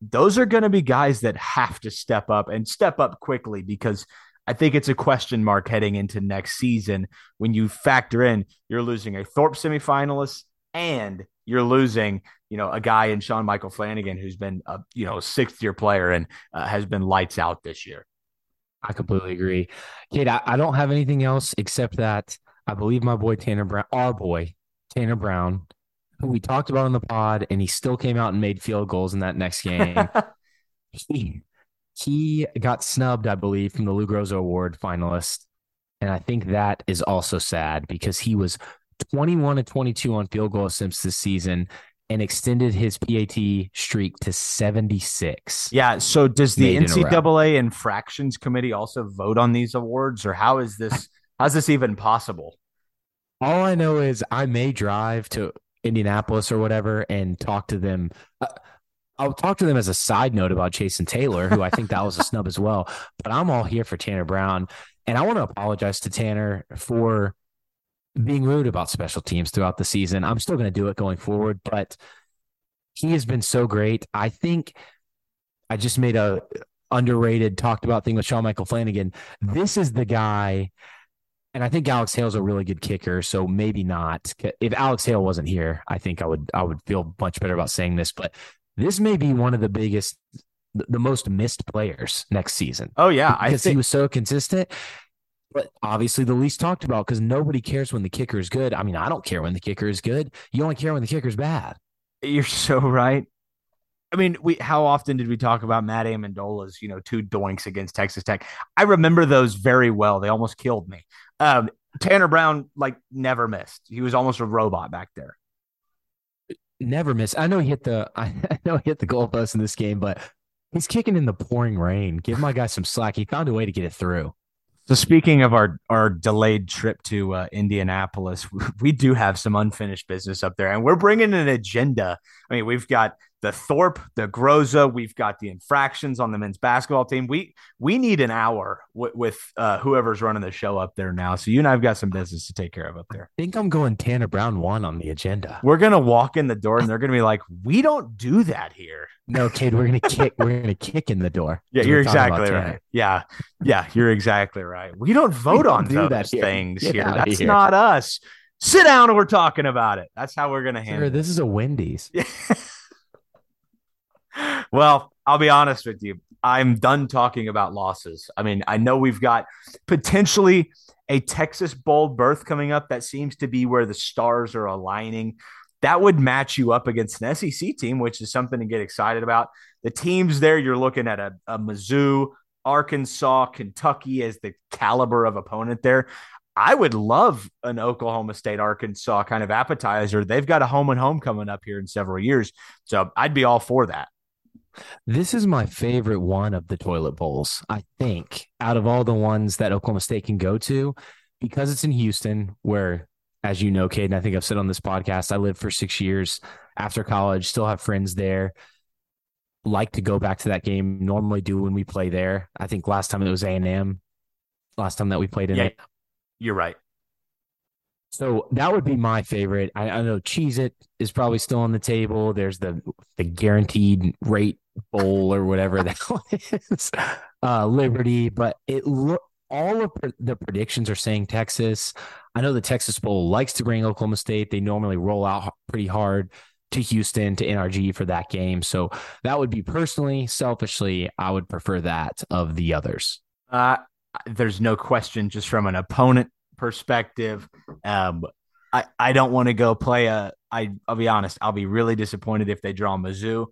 Those are going to be guys that have to step up and step up quickly, because I think it's a question mark heading into next season when you factor in you're losing a Thorpe semifinalist, and you're losing you know, a guy in Shawn Michael Flanagan who's been a, you know, sixth-year player and has been lights out this year. I completely agree. Kate, I don't have anything else except that I believe my boy Tanner Brown, our boy Tanner Brown, who we talked about on the pod, and he still came out and made field goals in that next game. He got snubbed, I believe, from the Lou Groza Award finalist. And I think that is also sad because he was 21-22 on field goal attempts this season and extended his PAT streak to 76. Yeah, so does the NCAA Infractions Committee also vote on these awards, or how is this how's this even possible? All I know is I may drive to Indianapolis or whatever and talk to them. I'll talk to them as a side note about Jason Taylor, who I think that was a snub as well. But I'm all here for Tanner Brown. And I want to apologize to Tanner for being rude about special teams throughout the season. I'm still going to do it going forward, but he has been so great. I think I just made a underrated talked about thing with Shawn Michael Flanagan. This is the guy, and I think Alex Hale's a really good kicker, so maybe not. If Alex Hale wasn't here, I think I would feel much better about saying this, but this may be one of the biggest, the most missed players next season. Oh yeah. Because he was so consistent, but obviously the least talked about because nobody cares when the kicker is good. I mean, I don't care when the kicker is good. You only care when the kicker is bad. You're so right. I mean, how often did we talk about Matt Amendola's, you know, two doinks against Texas Tech? I remember those very well. They almost killed me. Tanner Brown, like, never missed. He was almost a robot back there. Never missed. I know he hit the goalpost in this game, but he's kicking in the pouring rain. Give my guy some slack. He found a way to get it through. So speaking of our delayed trip to Indianapolis, we do have some unfinished business up there, and we're bringing an agenda. I mean, we've got the Thorpe, the Groza, we've got the infractions on the men's basketball team. We need an hour with whoever's running the show up there now. So you and I've got some business to take care of up there. I think I'm going Tanner Brown 1 on the agenda. We're gonna walk in the door, and they're gonna be like, "We don't do that here." No, kid, we're gonna kick. We're gonna kick in the door. Yeah, you're exactly right. Yeah, you're exactly right. We don't vote on those things here. That's not us. Sit down and we're talking about it. That's how we're going to handle it. This is a Wendy's. Well, I'll be honest with you. I'm done talking about losses. I mean, I know we've got potentially a Texas Bowl berth coming up. That seems to be where the stars are aligning. That would match you up against an SEC team, which is something to get excited about. The teams there, you're looking at a Mizzou, Arkansas, Kentucky as the caliber of opponent there. I would love an Oklahoma State, Arkansas kind of appetizer. They've got a home and home coming up here in several years. So I'd be all for that. This is my favorite one of the toilet bowls, I think, out of all the ones that Oklahoma State can go to, because it's in Houston where, as you know, Cade, and I think I've said on this podcast, I lived for 6 years after college, still have friends there. Like to go back to that game, normally do when we play there. I think last time it was A&M, last time that we played in it. Yeah, you're right. So that would be my favorite. I know Cheez-It is probably still on the table. There's the guaranteed rate bowl or whatever that is, Liberty. But all of the predictions are saying Texas. I know the Texas Bowl likes to bring Oklahoma State. They normally roll out pretty hard to Houston, to NRG for that game. So that would be personally, selfishly, I would prefer that of the others. There's no question, just from an opponent perspective. I don't want to go play I'll be honest, I'll be really disappointed if they draw Mizzou.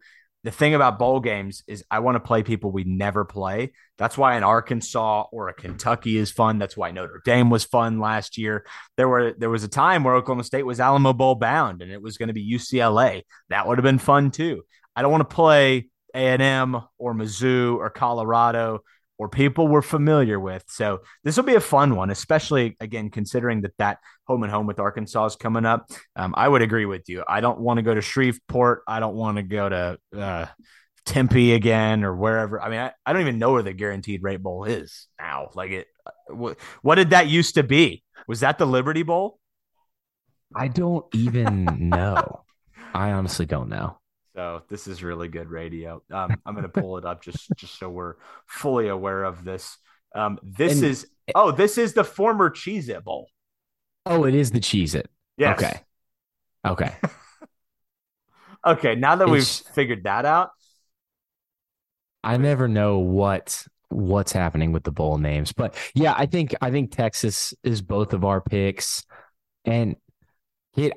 The thing about bowl games is I want to play people we never play. That's why an Arkansas or a Kentucky is fun. That's why Notre Dame was fun last year. There was a time where Oklahoma State was Alamo Bowl bound, and it was going to be UCLA. That would have been fun too. I don't want to play A&M or Mizzou or Colorado or people we're familiar with. So this will be a fun one, especially, again, considering that home and home with Arkansas is coming up. I would agree with you. I don't want to go to Shreveport. I don't want to go to Tempe again or wherever. I mean, I don't even know where the Guaranteed Rate Bowl is now. Like, what did that used to be? Was that the Liberty Bowl? I don't even know. I honestly don't know. So this is really good radio. I'm going to pull it up just so we're fully aware of this. This is the former Cheez-It Bowl. Oh, it is the Cheez-It. Yes. Okay. Okay, now that we've figured that out. I never know what's happening with the bowl names. But, yeah, I think Texas is both of our picks. And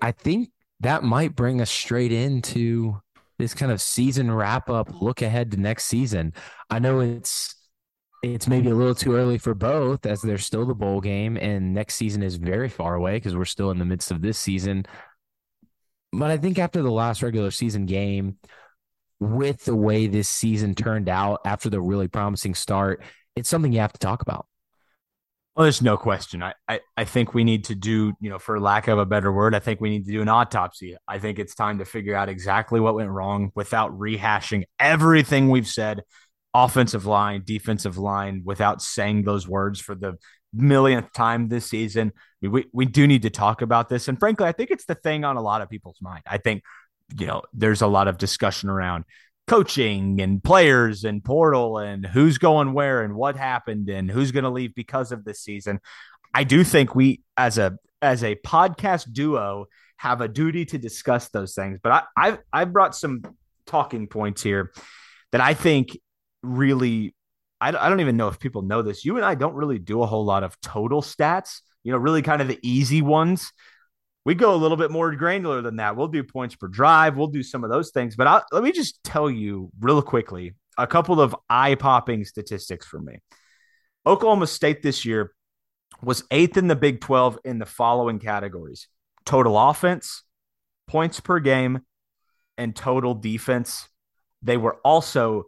I think that might bring us straight into this kind of season wrap-up, look ahead to next season. I know it's maybe a little too early for both, as there's still the bowl game, and next season is very far away because we're still in the midst of this season. But I think after the last regular season game, with the way this season turned out after the really promising start, it's something you have to talk about. Well, there's no question. I think we need to do, for lack of a better word, I think we need to do an autopsy. I think it's time to figure out exactly what went wrong without rehashing everything we've said, offensive line, defensive line, without saying those words for the millionth time this season. We do need to talk about this. And frankly, I think it's the thing on a lot of people's mind. I think, there's a lot of discussion around coaching and players and portal and who's going where and what happened and who's going to leave because of this season. I do think we, as a podcast duo, have a duty to discuss those things. But I've brought some talking points here that I think really, I don't even know if people know this. You and I don't really do a whole lot of total stats, really kind of the easy ones. We go a little bit more granular than that. We'll do points per drive. We'll do some of those things. But let me just tell you real quickly a couple of eye-popping statistics for me. Oklahoma State this year was 8th in the Big 12 in the following categories: total offense, points per game, and total defense. They were also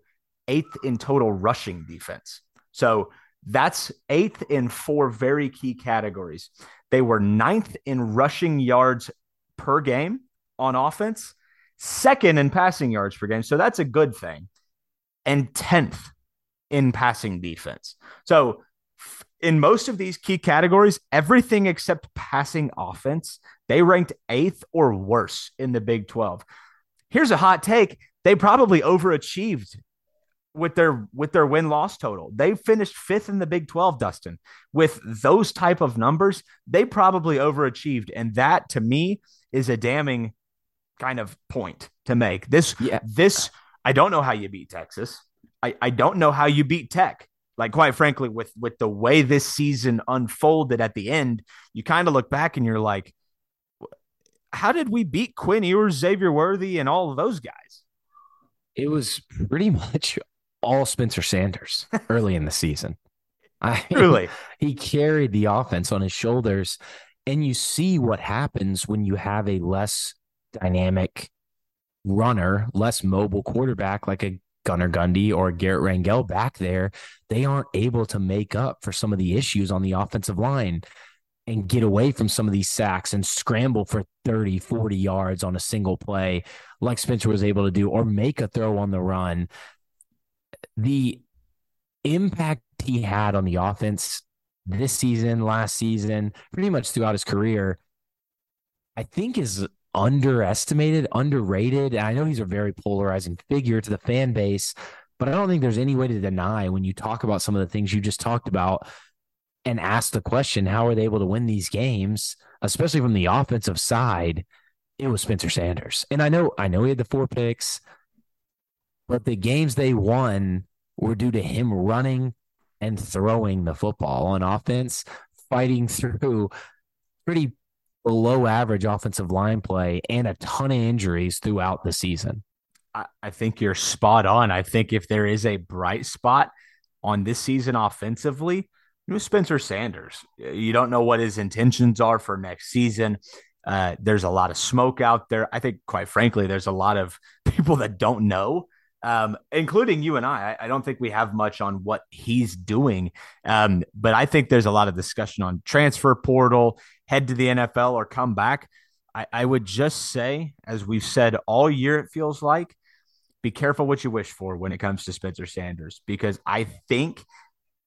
8th in total rushing defense. So that's 8th in four very key categories. They were 9th in rushing yards per game on offense, 2nd in passing yards per game. So that's a good thing. And 10th in passing defense. So in most of these key categories, everything except passing offense, they ranked 8th or worse in the Big 12. Here's a hot take. They probably overachieved with their win-loss total. They finished 5th in the Big 12, Dustin. With those type of numbers, they probably overachieved. And that, to me, is a damning kind of point to make. This, I don't know how you beat Texas. I don't know how you beat Tech. Like, quite frankly, with the way this season unfolded at the end, you kind of look back and you're like, how did we beat Quinn Ewers, Xavier Worthy, and all of those guys? It was pretty much all Spencer Sanders early in the season. Really? He carried the offense on his shoulders, and you see what happens when you have a less dynamic runner, less mobile quarterback like a Gunnar Gundy or Garrett Rangel back there. They aren't able to make up for some of the issues on the offensive line and get away from some of these sacks and scramble for 30, 40 yards on a single play like Spencer was able to do, or make a throw on the run. The impact he had on the offense this season, last season, pretty much throughout his career, I think is underestimated, underrated. And I know he's a very polarizing figure to the fan base, but I don't think there's any way to deny, when you talk about some of the things you just talked about and ask the question, how are they able to win these games, especially from the offensive side, it was Spencer Sanders. And I know he had the 4 picks, but the games they won were due to him running and throwing the football on offense, fighting through pretty below average offensive line play and a ton of injuries throughout the season. I think you're spot on. I think if there is a bright spot on this season offensively, it was Spencer Sanders. You don't know what his intentions are for next season. There's a lot of smoke out there. I think, quite frankly, there's a lot of people that don't know, including you and I. I don't think we have much on what he's doing, but I think there's a lot of discussion on transfer portal, head to the NFL, or come back. I would just say, as we've said all year, it feels like, be careful what you wish for when it comes to Spencer Sanders, because I think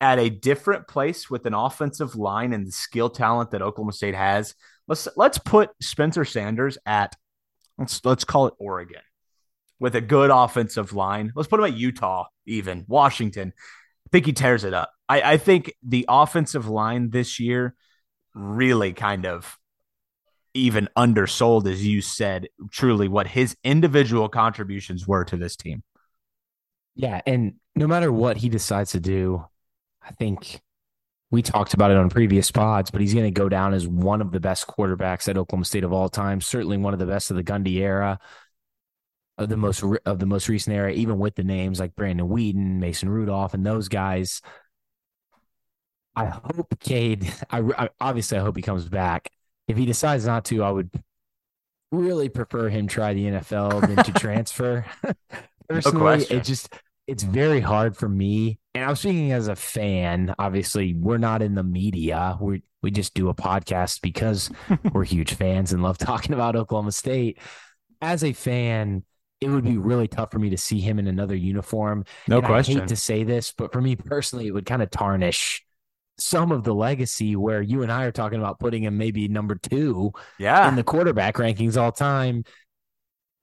at a different place with an offensive line and the skill talent that Oklahoma State has, let's put Spencer Sanders at, let's call it Oregon, with a good offensive line. Let's put him at Utah, even Washington. I think he tears it up. I think the offensive line this year really kind of even undersold, as you said, truly what his individual contributions were to this team. Yeah, and no matter what he decides to do, I think we talked about it on previous pods, but he's going to go down as one of the best quarterbacks at Oklahoma State of all time, certainly one of the best of the Gundy era, of the most recent era, even with the names like Brandon Whedon, Mason Rudolph, and those guys. I hope Cade, I hope he comes back. If he decides not to, I would really prefer him try the NFL than to transfer. Personally, no, it's very hard for me. And I'm speaking as a fan. Obviously, we're not in the media. We just do a podcast because we're huge fans and love talking about Oklahoma State. As a fan, it would be really tough for me to see him in another uniform. No question. I hate to say this, but for me personally, it would kind of tarnish some of the legacy where you and I are talking about putting him maybe number 2 in the quarterback rankings all time.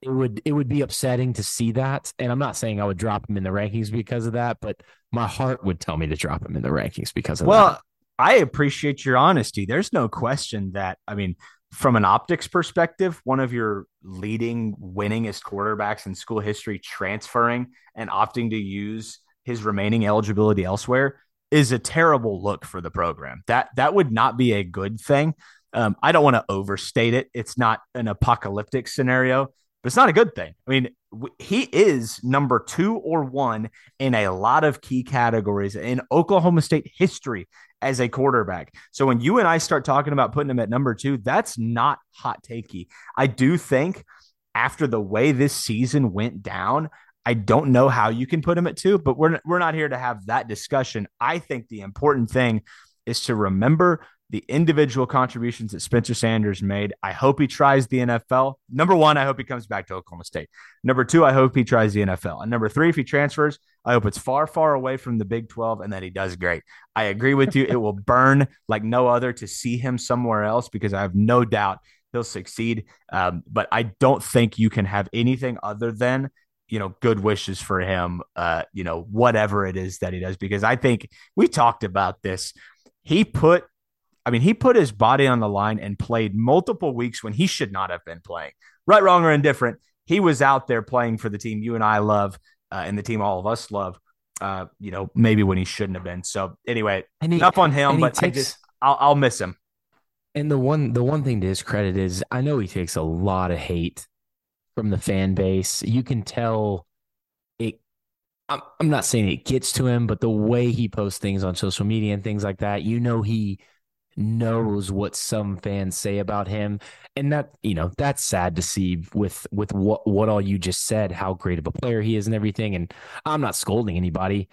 It would be upsetting to see that. And I'm not saying I would drop him in the rankings because of that, but my heart would tell me to drop him in the rankings because of that. Well, I appreciate your honesty. There's no question that, I mean, from an optics perspective, one of your leading winningest quarterbacks in school history transferring and opting to use his remaining eligibility elsewhere is a terrible look for the program. That would not be a good thing. I don't want to overstate it. It's not an apocalyptic scenario, but it's not a good thing. I mean, he is number 2 or 1 in a lot of key categories in Oklahoma State history as a quarterback. So when you and I start talking about putting him at number 2, that's not hot takey. I do think after the way this season went down, I don't know how you can put him at 2, but we're not here to have that discussion. I think the important thing is to remember the individual contributions that Spencer Sanders made. I hope he tries the NFL. Number 1, I hope he comes back to Oklahoma State. Number 2, I hope he tries the NFL. And number 3, if he transfers, I hope it's far, far away from the Big 12 and that he does great. I agree with you. It will burn like no other to see him somewhere else because I have no doubt he'll succeed. But I don't think you can have anything other than good wishes for him, whatever it is that he does, because I think we talked about this. He put his body on the line and played multiple weeks when he should not have been playing. Right, wrong, or indifferent, he was out there playing for the team you and I love and the team all of us love, maybe when he shouldn't have been. So anyway, enough on him, but I'll miss him. And the one thing to his credit is I know he takes a lot of hate from the fan base. You can tell it. I'm not saying it gets to him, but the way he posts things on social media and things like that, he knows what some fans say about him. And that, that's sad to see with what all you just said, how great of a player he is and everything. And I'm not scolding anybody.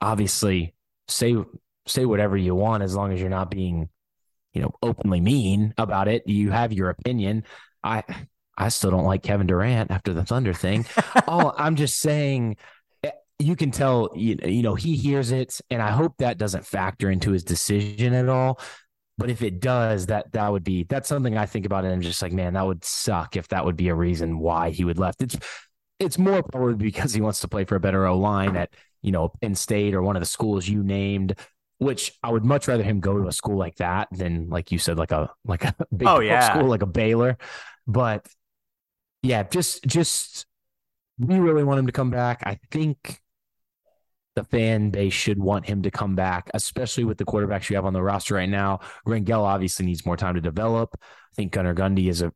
Obviously, say whatever you want, as long as you're not being, openly mean about it. You have your opinion. I still don't like Kevin Durant after the Thunder thing. I'm just saying, you can tell, he hears it, and I hope that doesn't factor into his decision at all. But if it does, that's something I think about, and I'm just like, man, that would suck if that would be a reason why he would left. It's more probably because he wants to play for a better O-line at, Penn State or one of the schools you named, which I would much rather him go to a school like that than, like you said, like a big school like a Baylor. But yeah, just we really want him to come back. I think the fan base should want him to come back, especially with the quarterbacks you have on the roster right now. Rangel obviously needs more time to develop. I think Gunnar Gundy is a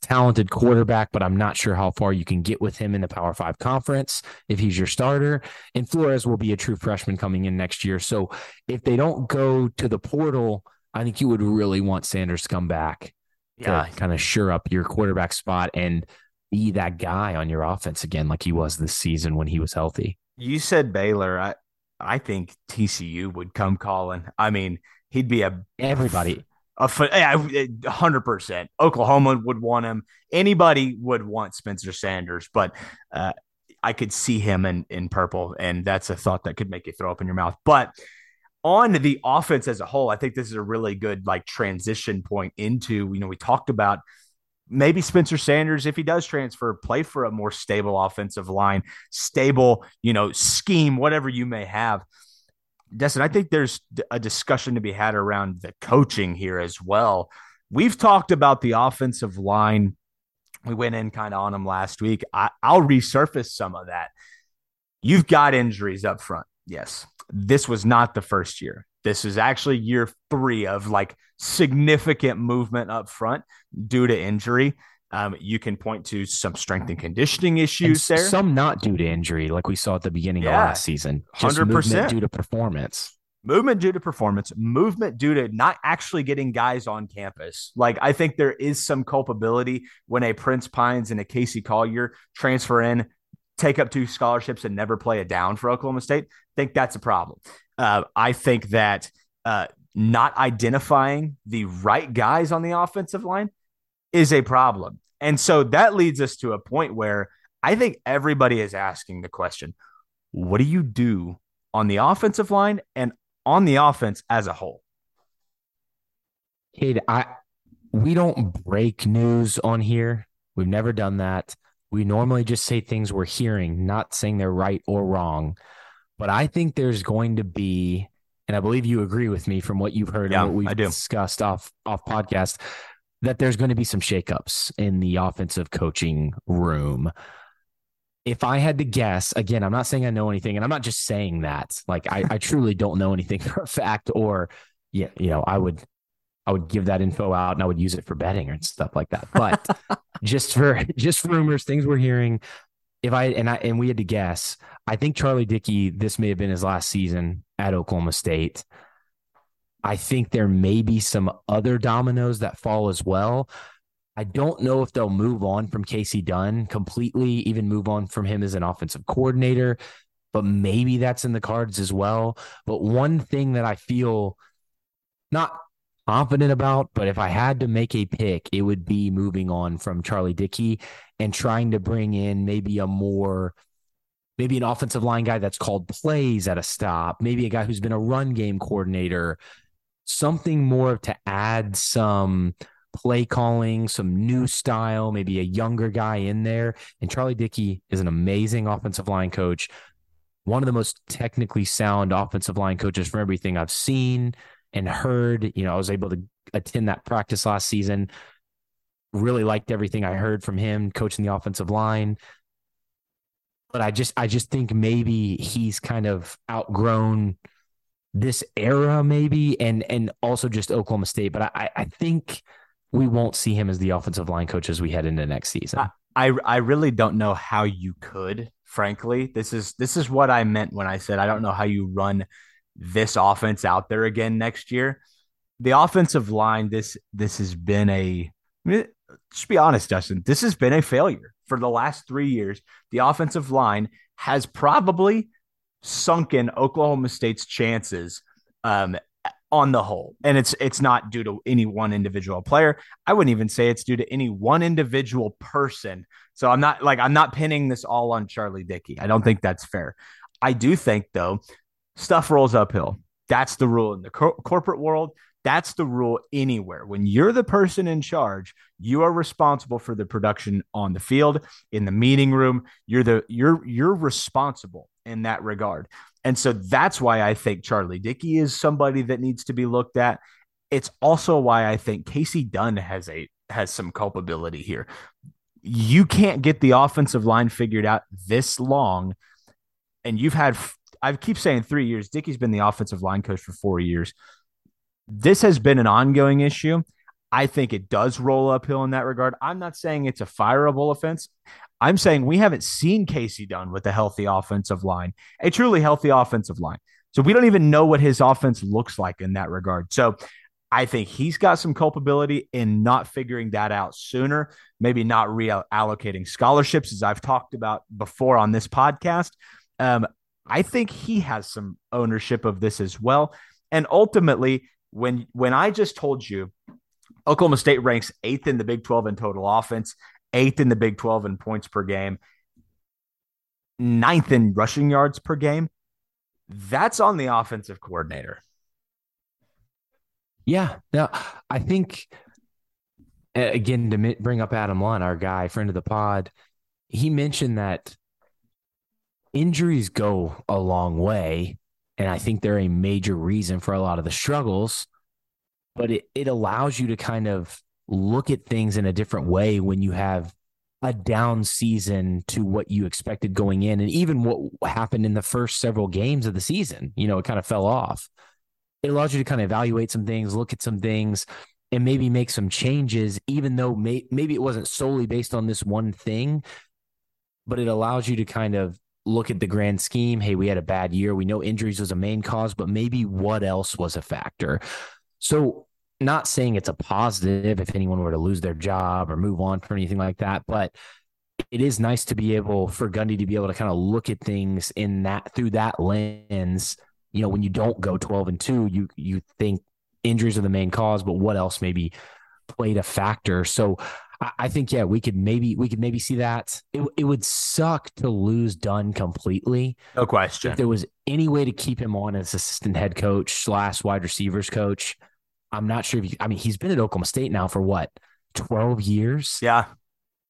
talented quarterback, but I'm not sure how far you can get with him in the Power 5 conference if he's your starter. And Flores will be a true freshman coming in next year. So if they don't go to the portal, I think you would really want Sanders to come back. Yeah, kind of shore up your quarterback spot and be that guy on your offense again, like he was this season when he was healthy. You said Baylor. I think TCU would come calling. I mean, he'd be everybody. 100%. Oklahoma would want him. Anybody would want Spencer Sanders, but I could see him in purple, and that's a thought that could make you throw up in your mouth. But on the offense as a whole, I think this is a really good transition point into, we talked about maybe Spencer Sanders, if he does transfer, play for a more stable offensive line, stable, scheme, whatever you may have. Destin, I think there's a discussion to be had around the coaching here as well. We've talked about the offensive line. We went in kind of on them last week. I'll resurface some of that. You've got injuries up front. Yes. This was not the first year. This is actually year three of like significant movement up front due to injury. You can point to some strength and conditioning issues and there. Some not due to injury, like we saw at the beginning of last season. Just 100%. Movement due to performance. Movement due to performance. Movement due to not actually getting guys on campus. Like, I think there is some culpability when a Prince Pines and a Casey Collier transfer in, take up two scholarships, and never play a down for Oklahoma State. I think that's a problem. I think that not identifying the right guys on the offensive line is a problem. And so that leads us to a point where I think everybody is asking the question, what do you do on the offensive line and on the offense as a whole? Cade, we don't break news on here. We've never done that. We normally just say things we're hearing, not saying they're right or wrong. But I think there's going to be, and I believe you agree with me from what you've heard and what we've discussed off podcast, that there's going to be some shakeups in the offensive coaching room. If I had to guess, again, I'm not saying I know anything, and I'm not just saying that. Like, I truly don't know anything for a fact, or I would give that info out and I would use it for betting and stuff like that. But just rumors, things we're hearing. If we had to guess, I think Charlie Dickey, this may have been his last season at Oklahoma State. I think there may be some other dominoes that fall as well. I don't know if they'll move on from Casey Dunn completely, even move on from him as an offensive coordinator, but maybe that's in the cards as well. But one thing that I feel not confident about, but if I had to make a pick, it would be moving on from Charlie Dickey and trying to bring in maybe an offensive line guy that's called plays at a stop, maybe a guy who's been a run game coordinator, something more to add some play calling, some new style, maybe a younger guy in there. And Charlie Dickey is an amazing offensive line coach, one of the most technically sound offensive line coaches from everything I've seen and heard. I was able to attend that practice last season. Really liked everything I heard from him coaching the offensive line. But I just think maybe he's kind of outgrown this era, maybe, and also just Oklahoma State. But I think we won't see him as the offensive line coach as we head into next season. I really don't know how you could, frankly. This is what I meant when I said I don't know how you run this offense out there again next year. The offensive line, this has been just be honest, Dustin, this has been a failure for the last 3 years. The offensive line has probably sunken Oklahoma State's chances on the whole. And it's not due to any one individual player. I wouldn't even say it's due to any one individual person. So I'm not pinning this all on Charlie Dickey. I don't think that's fair. I do think, though, stuff rolls uphill. That's the rule in the corporate world. That's the rule anywhere. When you're the person in charge, you are responsible for the production on the field, in the meeting room. You're responsible in that regard. And so that's why I think Charlie Dickey is somebody that needs to be looked at. It's also why I think Casey Dunn has some culpability here. You can't get the offensive line figured out this long, and you've had, I keep saying 3 years. Dickey's been the offensive line coach for 4 years. This has been an ongoing issue. I think it does roll uphill in that regard. I'm not saying it's a fireable offense. I'm saying we haven't seen Casey Dunn with a healthy offensive line, a truly healthy offensive line. So we don't even know what his offense looks like in that regard. So I think he's got some culpability in not figuring that out sooner, maybe not reallocating scholarships, as I've talked about before on this podcast. I think he has some ownership of this as well. And ultimately, when I just told you Oklahoma State ranks 8th in the Big 12 in total offense, 8th in the Big 12 in points per game, 9th in rushing yards per game, that's on the offensive coordinator. Yeah. Now, I think, again, to bring up Adam Lunn, our guy, friend of the pod, he mentioned that injuries go a long way, and I think they're a major reason for a lot of the struggles. but it allows you to kind of look at things in a different way when you have a down season to what you expected going in, and even what happened in the first several games of the season. You know, it kind of fell off. It allows you to kind of evaluate some things, look at some things, and maybe make some changes, even though maybe it wasn't solely based on this one thing, but it allows you to kind of look at the grand scheme. Hey, we had a bad year. We know injuries was a main cause, but maybe what else was a factor? So, not saying it's a positive if anyone were to lose their job or move on for anything like that, but it is nice to be able for Gundy to be able to kind of look at things in that, through that lens. You know, when you don't go 12-2, you think injuries are the main cause, but what else maybe played a factor? So I think, yeah, we could maybe see that. It would suck to lose Dunn completely. No question. If there was any way to keep him on as assistant head coach / wide receivers coach, I'm not sure if he's been at Oklahoma State now for what, 12 years? Yeah.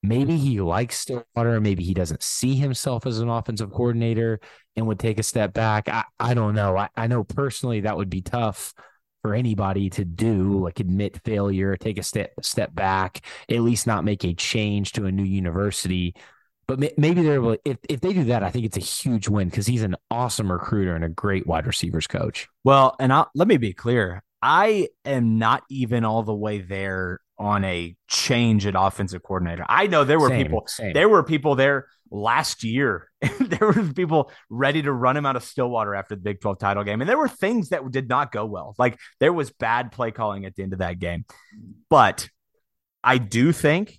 Maybe he likes Stillwater. Maybe he doesn't see himself as an offensive coordinator and would take a step back. I don't know. I know personally that would be tough for anybody to do, like admit failure, take a step back, at least not make a change to a new university. But maybe they're able, if they do that, I think it's a huge win because he's an awesome recruiter and a great wide receivers coach. Well, and let me be clear. I am not even all the way there on a change at offensive coordinator. I know there were There were people there last year. There were people ready to run him out of Stillwater after the Big 12 title game. And there were things that did not go well. Like there was bad play calling at the end of that game. But I do think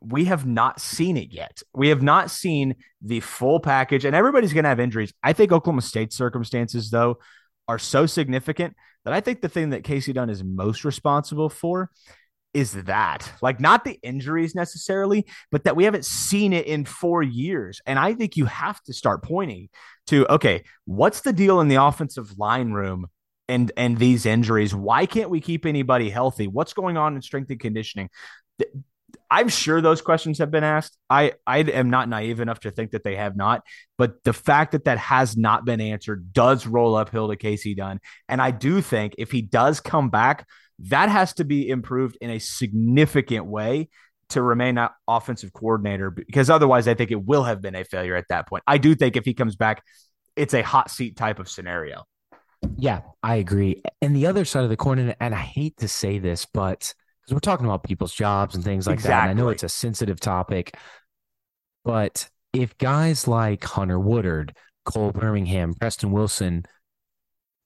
we have not seen it yet. We have not seen the full package, and everybody's going to have injuries. I think Oklahoma State's circumstances, though, are so significant that I think the thing that Casey Dunn is most responsible for is that, like, not the injuries necessarily, but that we haven't seen it in 4 years. And I think you have to start pointing to, okay, what's the deal in the offensive line room and these injuries? Why can't we keep anybody healthy? What's going on in strength and conditioning? I'm sure those questions have been asked. I am not naive enough to think that they have not, but the fact that has not been answered does roll uphill to Casey Dunn. And I do think if he does come back, that has to be improved in a significant way to remain an offensive coordinator, because otherwise I think it will have been a failure at that point. I do think if he comes back, it's a hot seat type of scenario. Yeah, I agree. And the other side of the coin, and I hate to say this, but we're talking about people's jobs and things like that. And I know it's a sensitive topic, but if guys like Hunter Woodard, Cole Birmingham, Preston Wilson,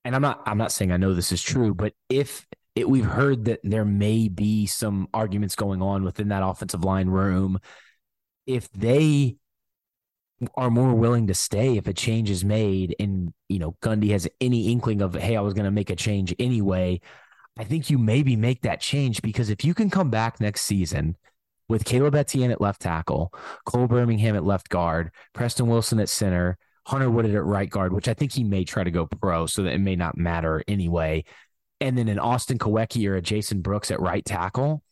and I'm not saying I know this is true, but if we've heard that there may be some arguments going on within that offensive line room, if they are more willing to stay, if a change is made and, you know, Gundy has any inkling of, hey, I was going to make a change anyway, I think you maybe make that change, because if you can come back next season with Caleb Etienne at left tackle, Cole Birmingham at left guard, Preston Wilson at center, Hunter Woodard at right guard, which I think he may try to go pro, so that it may not matter anyway, and then an Austin Kawecki or a Jason Brooks at right tackle,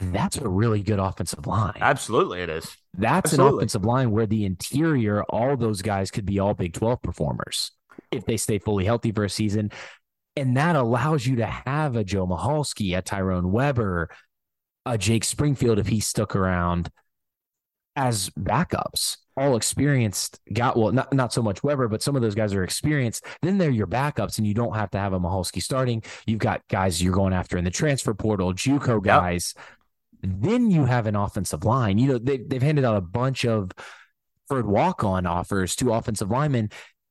that's a really good offensive line. Absolutely it is. That's an offensive line where the interior, all those guys could be all Big 12 performers if they stay fully healthy for a season. And that allows you to have a Joe Maholski, a Tyrone Weber, a Jake Springfield, if he stuck around, as backups, all experienced. Not so much Weber, but some of those guys are experienced. Then they're your backups, and you don't have to have a Maholski starting. You've got guys you're going after in the transfer portal, JUCO guys. Yep. Then you have an offensive line. You know, they've handed out a bunch of preferred walk-on offers to offensive linemen.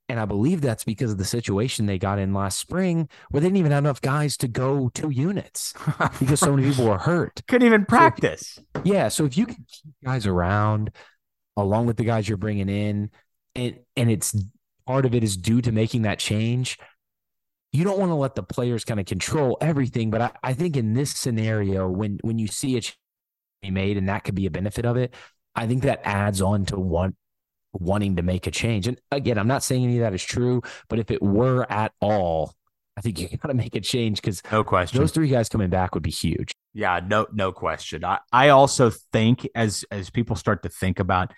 And I believe that's because of the situation they got in last spring where they didn't even have enough guys to go 2 units because so many people were hurt. Couldn't even practice. So if you can keep guys around along with the guys you're bringing in, and it's part of it is due to making that change, you don't want to let the players kind of control everything. But I think in this scenario, when you see a change be made, and that could be a benefit of it, I think that adds on to wanting to make a change. And again, I'm not saying any of that is true, but if it were at all, I think you got to make a change, because no question, those 3 guys coming back would be huge. Yeah, no question. I also think as people start to think about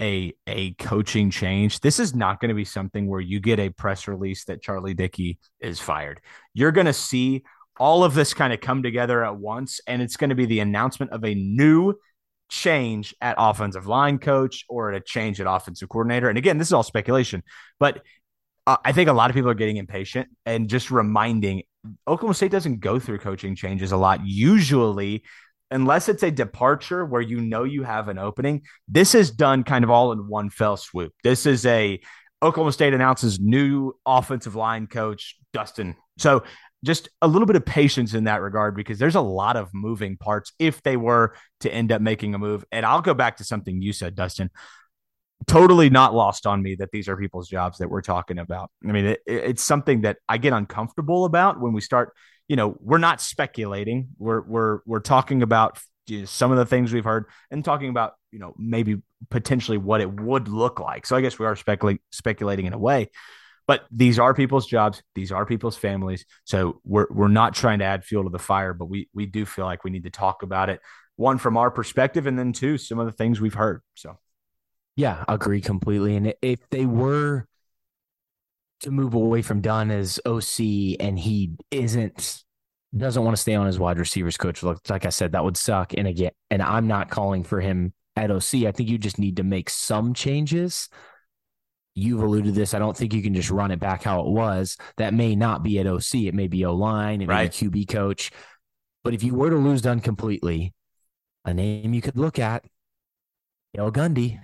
a coaching change, this is not going to be something where you get a press release that Charlie Dickey is fired. You're going to see all of this kind of come together at once, and it's going to be the announcement of a new change at offensive line coach or at a change at offensive coordinator. And again, this is all speculation, but I think a lot of people are getting impatient and just reminding Oklahoma State doesn't go through coaching changes a lot. Usually, unless it's a departure where you know you have an opening, this is done kind of all in one fell swoop. This is a Oklahoma State announces new offensive line coach, Dustin. So just a little bit of patience in that regard, because there's a lot of moving parts if they were to end up making a move. And I'll go back to something you said, Dustin. Totally not lost on me that these are people's jobs that we're talking about. I mean, it's something that I get uncomfortable about when we start, you know, we're not speculating. We're talking about some of the things we've heard and talking about, you know, maybe potentially what it would look like. So I guess we are speculating in a way. But these are people's jobs. These are people's families. So we're not trying to add fuel to the fire, but we do feel like we need to talk about it. One, from our perspective, and then two, some of the things we've heard. So, yeah, I agree completely. And if they were to move away from Dunn as OC and he doesn't want to stay on as wide receivers coach, like I said, that would suck. And again, and I'm not calling for him at OC. I think you just need to make some changes. You've alluded to this. I don't think you can just run it back how it was. That may not be at OC. It may be O-line. It may be QB coach. But if you were to lose Dunn completely, a name you could look at, Dale Gundy.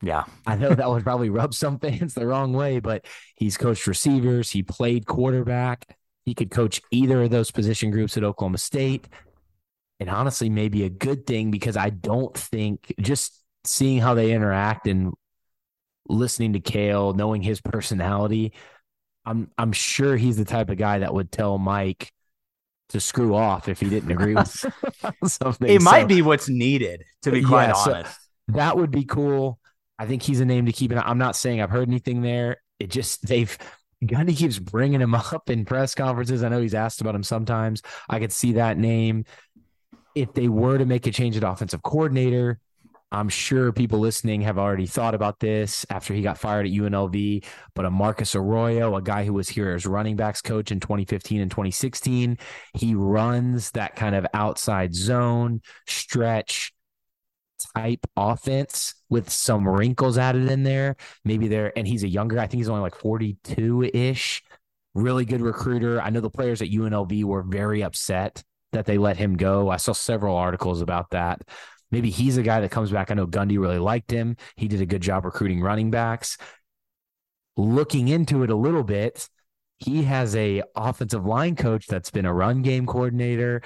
Yeah. I know that would probably rub some fans the wrong way, but he's coached receivers. He played quarterback. He could coach either of those position groups at Oklahoma State. And honestly, maybe a good thing, because I don't think, just seeing how they interact and listening to Cale, knowing his personality, I'm sure he's the type of guy that would tell Mike to screw off if he didn't agree with something. It might be what's needed, to be quite honest. So that would be cool. I think he's a name to keep an eye. I'm not saying I've heard anything there. It just, Gundy keeps bringing him up in press conferences. I know he's asked about him sometimes. I could see that name. If they were to make a change at offensive coordinator, I'm sure people listening have already thought about this after he got fired at UNLV, but a Marcus Arroyo, a guy who was here as running backs coach in 2015 and 2016, he runs that kind of outside zone stretch type offense with some wrinkles added in there. Maybe there, and he's a younger, I think he's only like 42-ish, really good recruiter. I know the players at UNLV were very upset that they let him go. I saw several articles about that. Maybe he's a guy that comes back. I know Gundy really liked him. He did a good job recruiting running backs. Looking into it a little bit, he has a offensive line coach that's been a run game coordinator,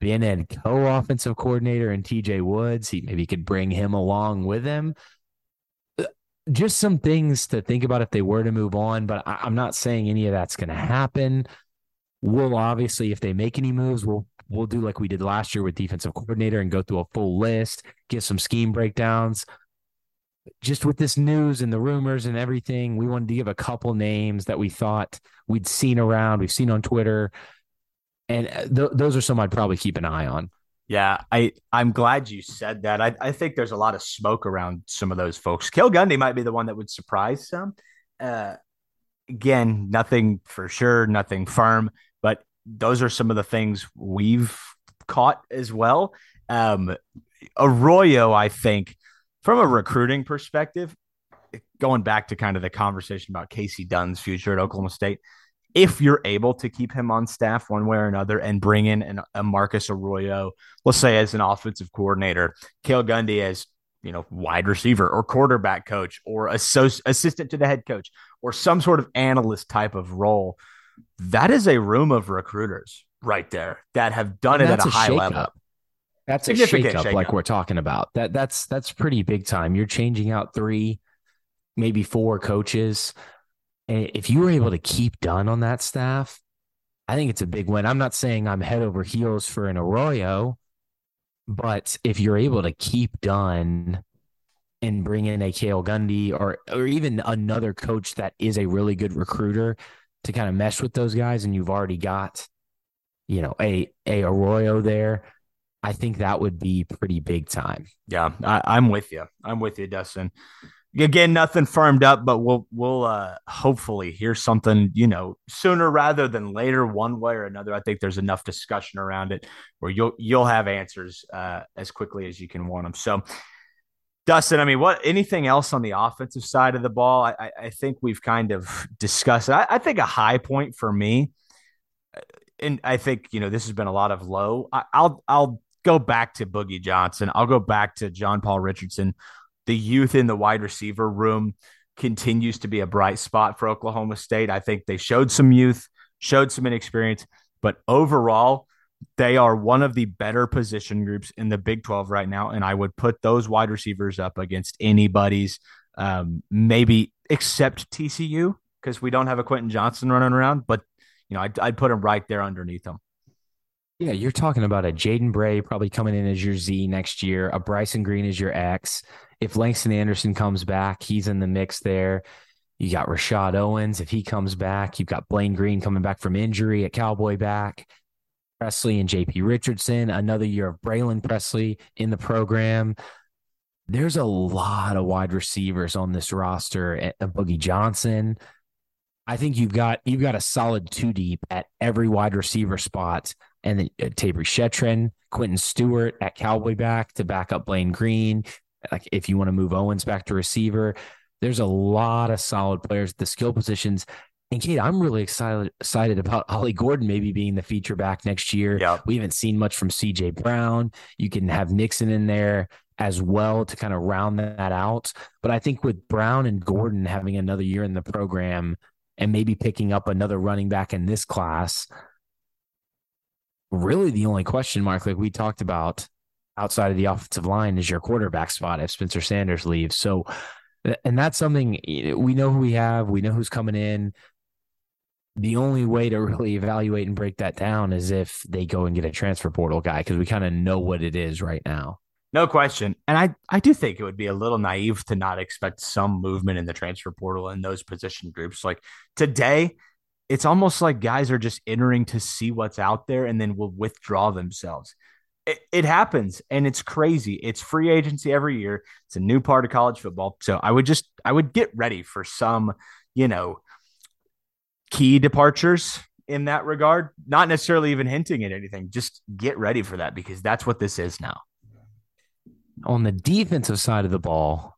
been a co-offensive coordinator in TJ Woods. Maybe could bring him along with him. Just some things to think about if they were to move on, but I'm not saying any of that's going to happen. We'll obviously, if they make any moves, we'll do like we did last year with defensive coordinator and go through a full list, get some scheme breakdowns. Just with this news and the rumors and everything, we wanted to give a couple names that we thought we'd seen around, we've seen on Twitter. And those are some I'd probably keep an eye on. Yeah, I'm glad you said that. I think there's a lot of smoke around some of those folks. Cale Gundy might be the one that would surprise some. Again, nothing for sure, nothing firm, but those are some of the things we've caught as well. Arroyo, I think, from a recruiting perspective, going back to kind of the conversation about Casey Dunn's future at Oklahoma State, if you're able to keep him on staff one way or another and bring in a Marcus Arroyo, let's say as an offensive coordinator, Cale Gundy as, you know, wide receiver or quarterback coach or assistant to the head coach or some sort of analyst type of role, that is a room of recruiters right there that have done it at a high level. That's a shakeup like we're talking about. That's pretty big time. You're changing out 3, maybe 4 coaches. And if you were able to keep Dunn on that staff, I think it's a big win. I'm not saying I'm head over heels for an Arroyo, but if you're able to keep Dunn and bring in a Cale Gundy or even another coach that is a really good recruiter to kind of mesh with those guys, and you've already got, you know, a Arroyo there, I think that would be pretty big time. Yeah, I'm with you, Dustin. again, nothing firmed up, but we'll hopefully hear something, you know, sooner rather than later, one way or another. I think there's enough discussion around it where you'll have answers as quickly as you can want them. So, Dustin, I mean, anything else on the offensive side of the ball? I think we've kind of discussed. I think a high point for me, and I think, you know, this has been a lot of low. I'll go back to Boogie Johnson. I'll go back to John Paul Richardson. The youth in the wide receiver room continues to be a bright spot for Oklahoma State. I think they showed some youth, showed some inexperience, but overall, they are one of the better position groups in the Big 12 right now, and I would put those wide receivers up against anybody's, maybe except TCU, because we don't have a Quentin Johnson running around, but you know, I'd put him right there underneath them. Yeah, you're talking about a Jaden Bray probably coming in as your Z next year, a Bryson Green as your X. If Langston Anderson comes back, he's in the mix there. You got Rashad Owens. If he comes back, you've got Blaine Green coming back from injury at Cowboy back. Presley and JP Richardson, another year of Braylon Presley in the program. There's a lot of wide receivers on this roster at Boogie Johnson. I think you've got a solid two deep at every wide receiver spot. And then Tabor Shetron, Quentin Stewart at Cowboy back to back up Blaine Green. Like if you want to move Owens back to receiver, there's a lot of solid players at the skill positions. And Kate, I'm really excited about Ollie Gordon maybe being the feature back next year. Yep. We haven't seen much from C.J. Brown. You can have Nixon in there as well to kind of round that out. But I think with Brown and Gordon having another year in the program and maybe picking up another running back in this class, really the only question mark, like we talked about outside of the offensive line, is your quarterback spot if Spencer Sanders leaves. So, and that's something, we know who we have. We know who's coming in. The only way to really evaluate and break that down is if they go and get a transfer portal guy, because we kind of know what it is right now. No question. And I do think it would be a little naive to not expect some movement in the transfer portal in those position groups. Like today, it's almost like guys are just entering to see what's out there and then will withdraw themselves. It happens, and it's crazy. It's free agency every year. It's a new part of college football. So I would get ready for some, you know, key departures in that regard, not necessarily even hinting at anything. Just get ready for that, because that's what this is now. On the defensive side of the ball,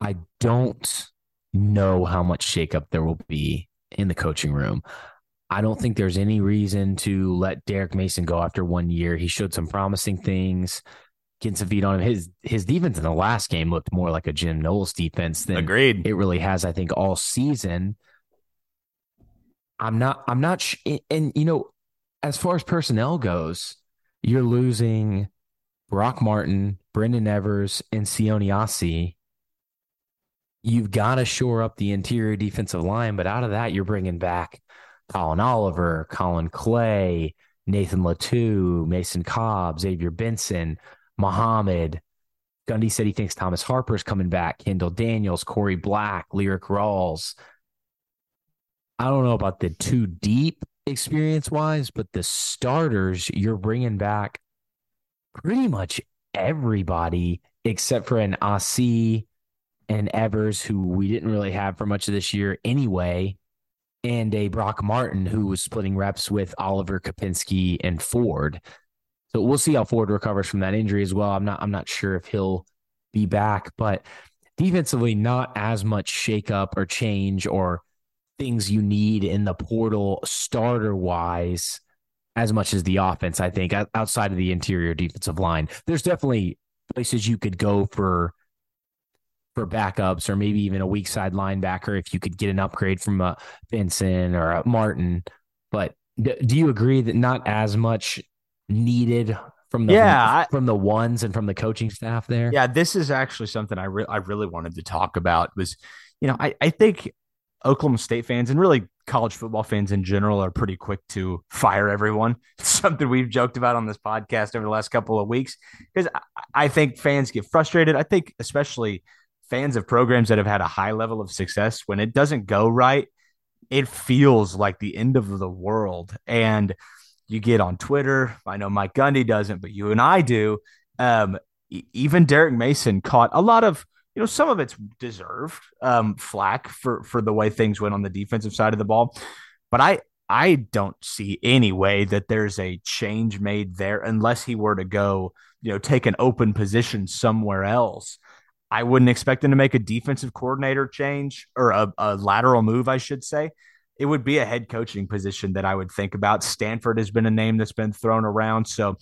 I don't know how much shakeup there will be in the coaching room. I don't think there's any reason to let Derek Mason go after 1 year. He showed some promising things, getting some feet on him. His defense in the last game looked more like a Jim Knowles defense than Agreed. It really has, I think, all season. I'm not, and you know, as far as personnel goes, you're losing Brock Martin, Brendan Evers, and Sione Asi. You've got to shore up the interior defensive line, but out of that, you're bringing back Colin Oliver, Colin Clay, Nathan Latou, Mason Cobb, Xavier Benson, Muhammad. Gundy said he thinks Thomas Harper's coming back, Kendall Daniels, Corey Black, Lyric Rawls. I don't know about the too deep experience-wise, but the starters, you're bringing back pretty much everybody except for an Asi and Evers, who we didn't really have for much of this year anyway, and a Brock Martin who was splitting reps with Oliver, Kopinski, and Ford. So we'll see how Ford recovers from that injury as well. I'm not sure if he'll be back, but defensively, not as much shakeup or change or things you need in the portal starter-wise as much as the offense, I think, outside of the interior defensive line. There's definitely places you could go for backups, or maybe even a weak side linebacker if you could get an upgrade from a Benson or a Martin. But do you agree that not as much needed from the ones and from the coaching staff there? Yeah, this is actually something I really wanted to talk about was, you know, I think Oklahoma State fans and really college football fans in general are pretty quick to fire everyone. It's something we've joked about on this podcast over the last couple of weeks, because I think fans get frustrated. I think especially fans of programs that have had a high level of success, when it doesn't go right, it feels like the end of the world. And you get on Twitter. I know Mike Gundy doesn't, but you and I do. Even Derek Mason caught a lot of you know, some of it's deserved flack for the way things went on the defensive side of the ball. But I don't see any way that there's a change made there unless he were to go, you know, take an open position somewhere else. I wouldn't expect him to make a defensive coordinator change or a lateral move, I should say. It would be a head coaching position that I would think about. Stanford has been a name that's been thrown around. So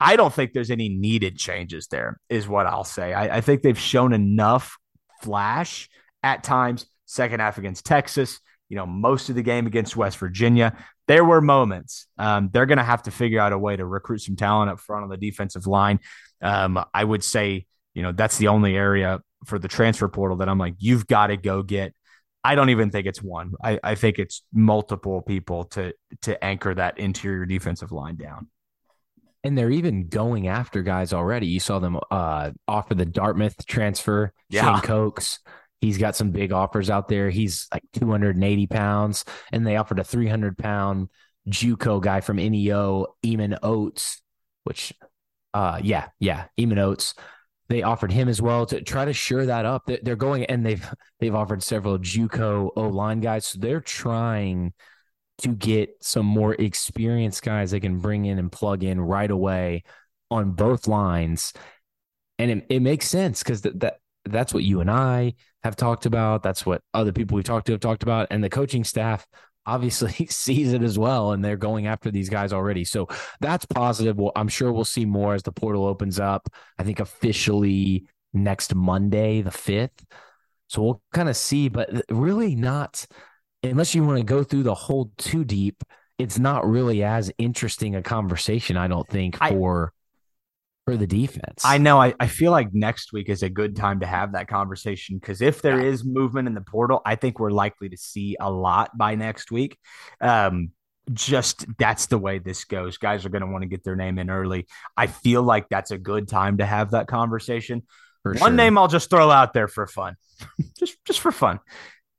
I don't think there's any needed changes there is what I'll say. I think they've shown enough flash at times, second half against Texas, you know, most of the game against West Virginia. There were moments. They're going to have to figure out a way to recruit some talent up front on the defensive line. I would say, you know, that's the only area for the transfer portal that I'm like, you've got to go get. I don't even think it's one. I think it's multiple people to anchor that interior defensive line down. And they're even going after guys already. You saw them offer the Dartmouth transfer, yeah. Shane Coates. He's got some big offers out there. He's like 280 pounds, and they offered a 300-pound JUCO guy from NEO, Eamon Oates, which, Eamon Oates. They offered him as well to try to shore that up. They're going, and they've offered several JUCO O-line guys, so they're trying to get some more experienced guys they can bring in and plug in right away on both lines. And it makes sense because that's what you and I have talked about. That's what other people we've talked to have talked about. And the coaching staff obviously sees it as well, and they're going after these guys already. So that's positive. Well, I'm sure we'll see more as the portal opens up. I think officially next Monday, the 5th. So we'll kind of see, but really not – unless you want to go through the whole too deep, it's not really as interesting a conversation, I don't think, for the defense. I know. I feel like next week is a good time to have that conversation because if there is movement in the portal, I think we're likely to see a lot by next week. Just that's the way this goes. Guys are going to want to get their name in early. I feel like that's a good time to have that conversation. One name I'll just throw out there for fun. just for fun.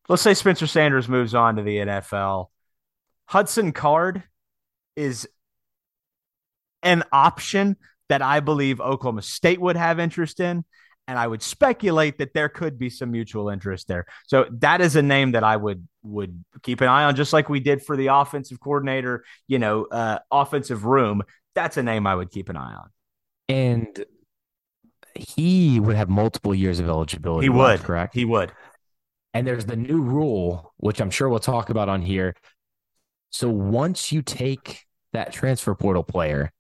Let's say Spencer Sanders moves on to the NFL. Hudson Card is an option that I believe Oklahoma State would have interest in, and I would speculate that there could be some mutual interest there. So that is a name that I would keep an eye on, just like we did for the offensive coordinator, you know, offensive room. That's a name I would keep an eye on. And he would have multiple years of eligibility. He would, correct? He would. And there's the new rule, which I'm sure we'll talk about on here. So once you take that transfer portal player,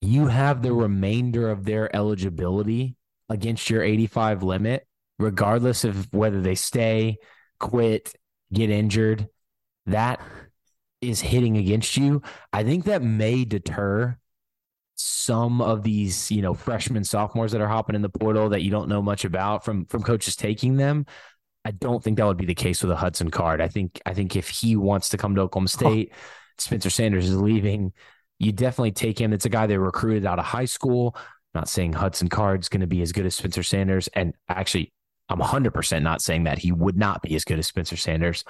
you have the remainder of their eligibility against your 85 limit, regardless of whether they stay, quit, get injured. That is hitting against you. I think that may deter some of these, you know, freshmen, sophomores that are hopping in the portal that you don't know much about from coaches taking them. I don't think that would be the case with a Hudson Card. I think if he wants to come to Oklahoma State, Spencer Sanders is leaving. You definitely take him. It's a guy they recruited out of high school. I'm not saying Hudson Card's going to be as good as Spencer Sanders. And actually, I'm 100% not saying that he would not be as good as Spencer Sanders.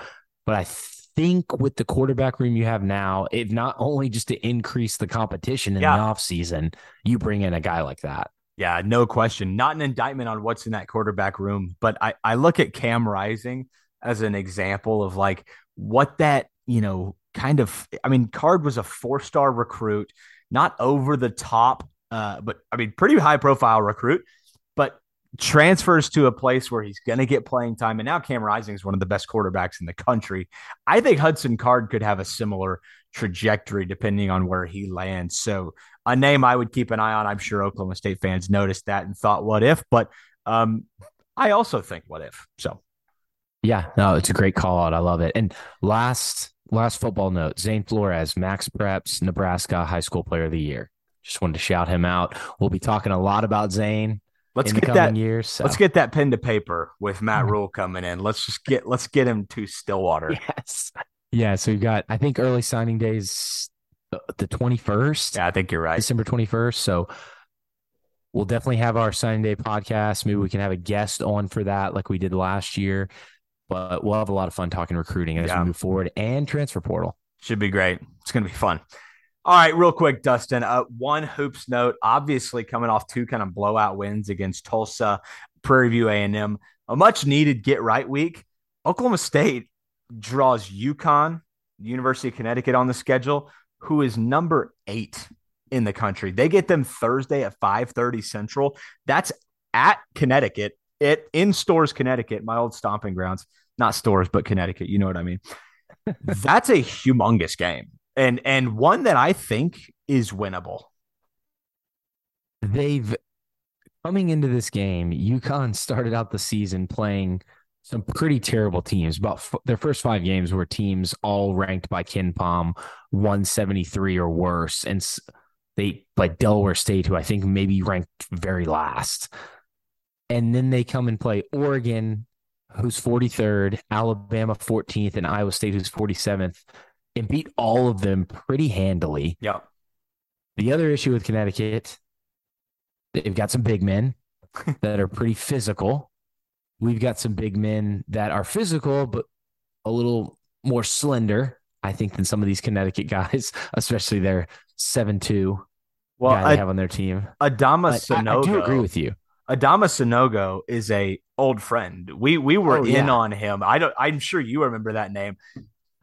But I think with the quarterback room you have now, if not only just to increase the competition in the offseason, you bring in a guy like that. Yeah, no question. Not an indictment on what's in that quarterback room, but I look at Cam Rising as an example of like what that, you know, kind of, I mean, Card was a 4-star recruit, not over the top, but I mean, pretty high profile recruit, but transfers to a place where he's going to get playing time. And now Cam Rising is one of the best quarterbacks in the country. I think Hudson Card could have a similar trajectory depending on where he lands. So a name I would keep an eye on. I'm sure Oklahoma State fans noticed that and thought, what if? But I also think, what if? So, yeah, no, it's a great call out. I love it. And last football note, Zane Flores, Max Preps, Nebraska High School Player of the Year. Just wanted to shout him out. We'll be talking a lot about Zane. Let's get that pen to paper with Matt Rule coming in. Let's get him to Stillwater. Yes. Yeah. So we've got, I think, early signing days the 21st. Yeah, I think you're right. December 21st. So we'll definitely have our signing day podcast. Maybe we can have a guest on for that like we did last year. But we'll have a lot of fun talking recruiting as we move forward and transfer portal. Should be great. It's going to be fun. All right, real quick, Dustin, one hoops note, obviously coming off two kind of blowout wins against Tulsa, Prairie View A&M, a much needed get right week. Oklahoma State draws UConn, University of Connecticut, on the schedule, who is number 8 in the country. They get them Thursday at 5:30 Central. That's at Connecticut. It in Stores, Connecticut, my old stomping grounds, not Stores, but Connecticut. You know what I mean? That's a humongous game. And one that I think is winnable. They've coming into this game, UConn started out the season playing some pretty terrible teams. About their first 5 games were teams all ranked by Ken Palm 173 or worse. And they played Delaware State, who I think maybe ranked very last. And then they come and play Oregon, who's 43rd, Alabama 14th, and Iowa State, who's 47th, and beat all of them pretty handily. Yeah. The other issue with Connecticut, they've got some big men that are pretty physical. We've got some big men that are physical, but a little more slender, I think, than some of these Connecticut guys, especially their 7'2" guy they have on their team. Adama Sanogo. I do agree with you. Adama Sanogo is a old friend. We were in on him. I'm sure you remember that name.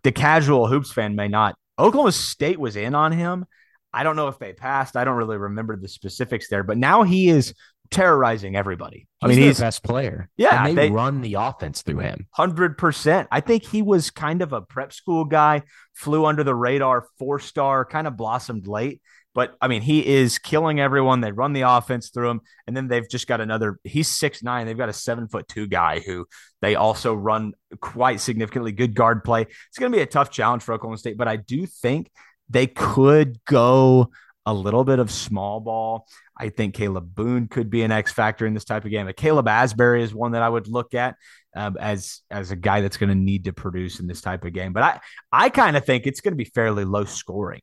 The casual Hoops fan may not. Oklahoma State was in on him. I don't know if they passed. I don't really remember the specifics there, but now he is terrorizing everybody. He's the best player. Yeah. And they run the offense through him. 100%. I think he was kind of a prep school guy, flew under the radar, 4-star, kind of blossomed late. But, he is killing everyone. They run the offense through him. And then they've just got he's 6'9". They've got a 7'2" guy who they also run quite significantly. Good guard play. It's going to be a tough challenge for Oklahoma State, but I do think they could go a little bit of small ball. I think Caleb Boone could be an X factor in this type of game. But Caleb Asbury is one that I would look at as a guy that's going to need to produce in this type of game. But I kind of think it's going to be fairly low scoring.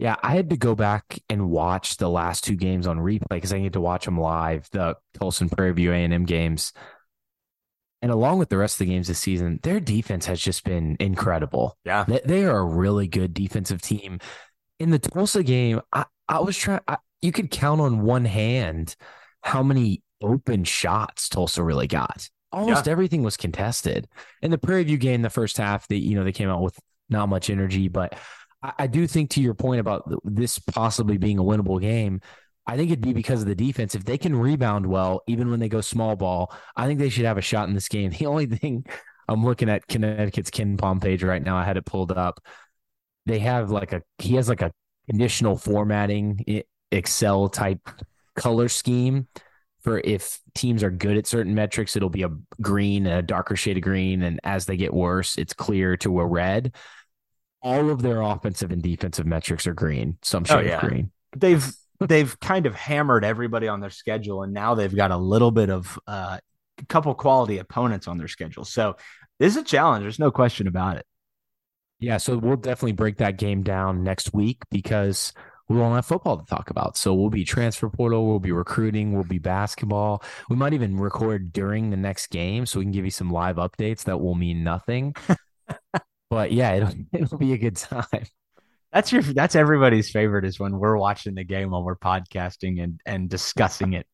Yeah, I had to go back and watch the last 2 games on replay because I get to watch them live, the Tulsa Prairie View A&M games. And along with the rest of the games this season, their defense has just been incredible. Yeah, they are a really good defensive team. In the Tulsa game, I was trying. You could count on one hand how many open shots Tulsa really got. Almost everything was contested. In the Prairie View game, the first half, they came out with not much energy. But I do think, to your point about this possibly being a winnable game, I think it'd be because of the defense. If they can rebound well, even when they go small ball, I think they should have a shot in this game. The only thing, I'm looking at Connecticut's Ken Palm page right now. I had it pulled up. They have he has a conditional formatting Excel type color scheme for if teams are good at certain metrics, it'll be a green, a darker shade of green. And as they get worse, it's clear to a red. All of their offensive and defensive metrics are green. Some shade of green. They've kind of hammered everybody on their schedule, and now they've got a little bit of a couple quality opponents on their schedule. So this is a challenge. There's no question about it. Yeah, so we'll definitely break that game down next week because we won't have football to talk about. So we'll be transfer portal, we'll be recruiting, we'll be basketball. We might even record during the next game so we can give you some live updates that will mean nothing. But yeah, it'll be a good time. That's everybody's favorite is when we're watching the game while we're podcasting and discussing it.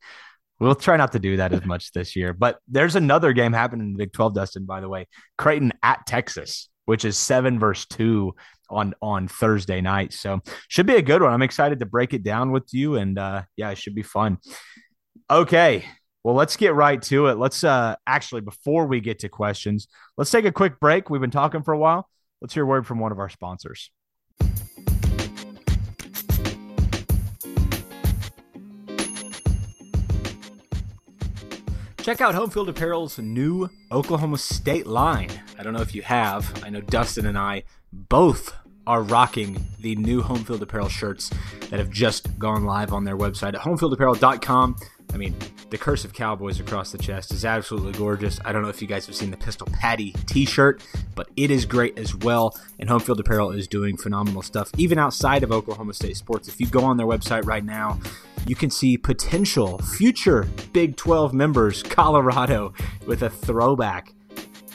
We'll try not to do that as much this year. But there's another game happening in the Big 12, Dustin, by the way. Creighton at Texas, which is 7-2 on Thursday night. So should be a good one. I'm excited to break it down with you. And it should be fun. Okay. Well, let's get right to it. Let's actually, before we get to questions, let's take a quick break. We've been talking for a while. Let's hear a word from one of our sponsors. Check out Homefield Apparel's new Oklahoma State line. I don't know if you have. I know Dustin and I both are rocking the new Homefield Apparel shirts that have just gone live on their website at homefieldapparel.com. The curse of Cowboys across the chest is absolutely gorgeous. I don't know if you guys have seen the Pistol Patty t-shirt, but it is great as well. And Homefield Apparel is doing phenomenal stuff, even outside of Oklahoma State sports. If you go on their website right now, you can see potential future Big 12 members, Colorado, with a throwback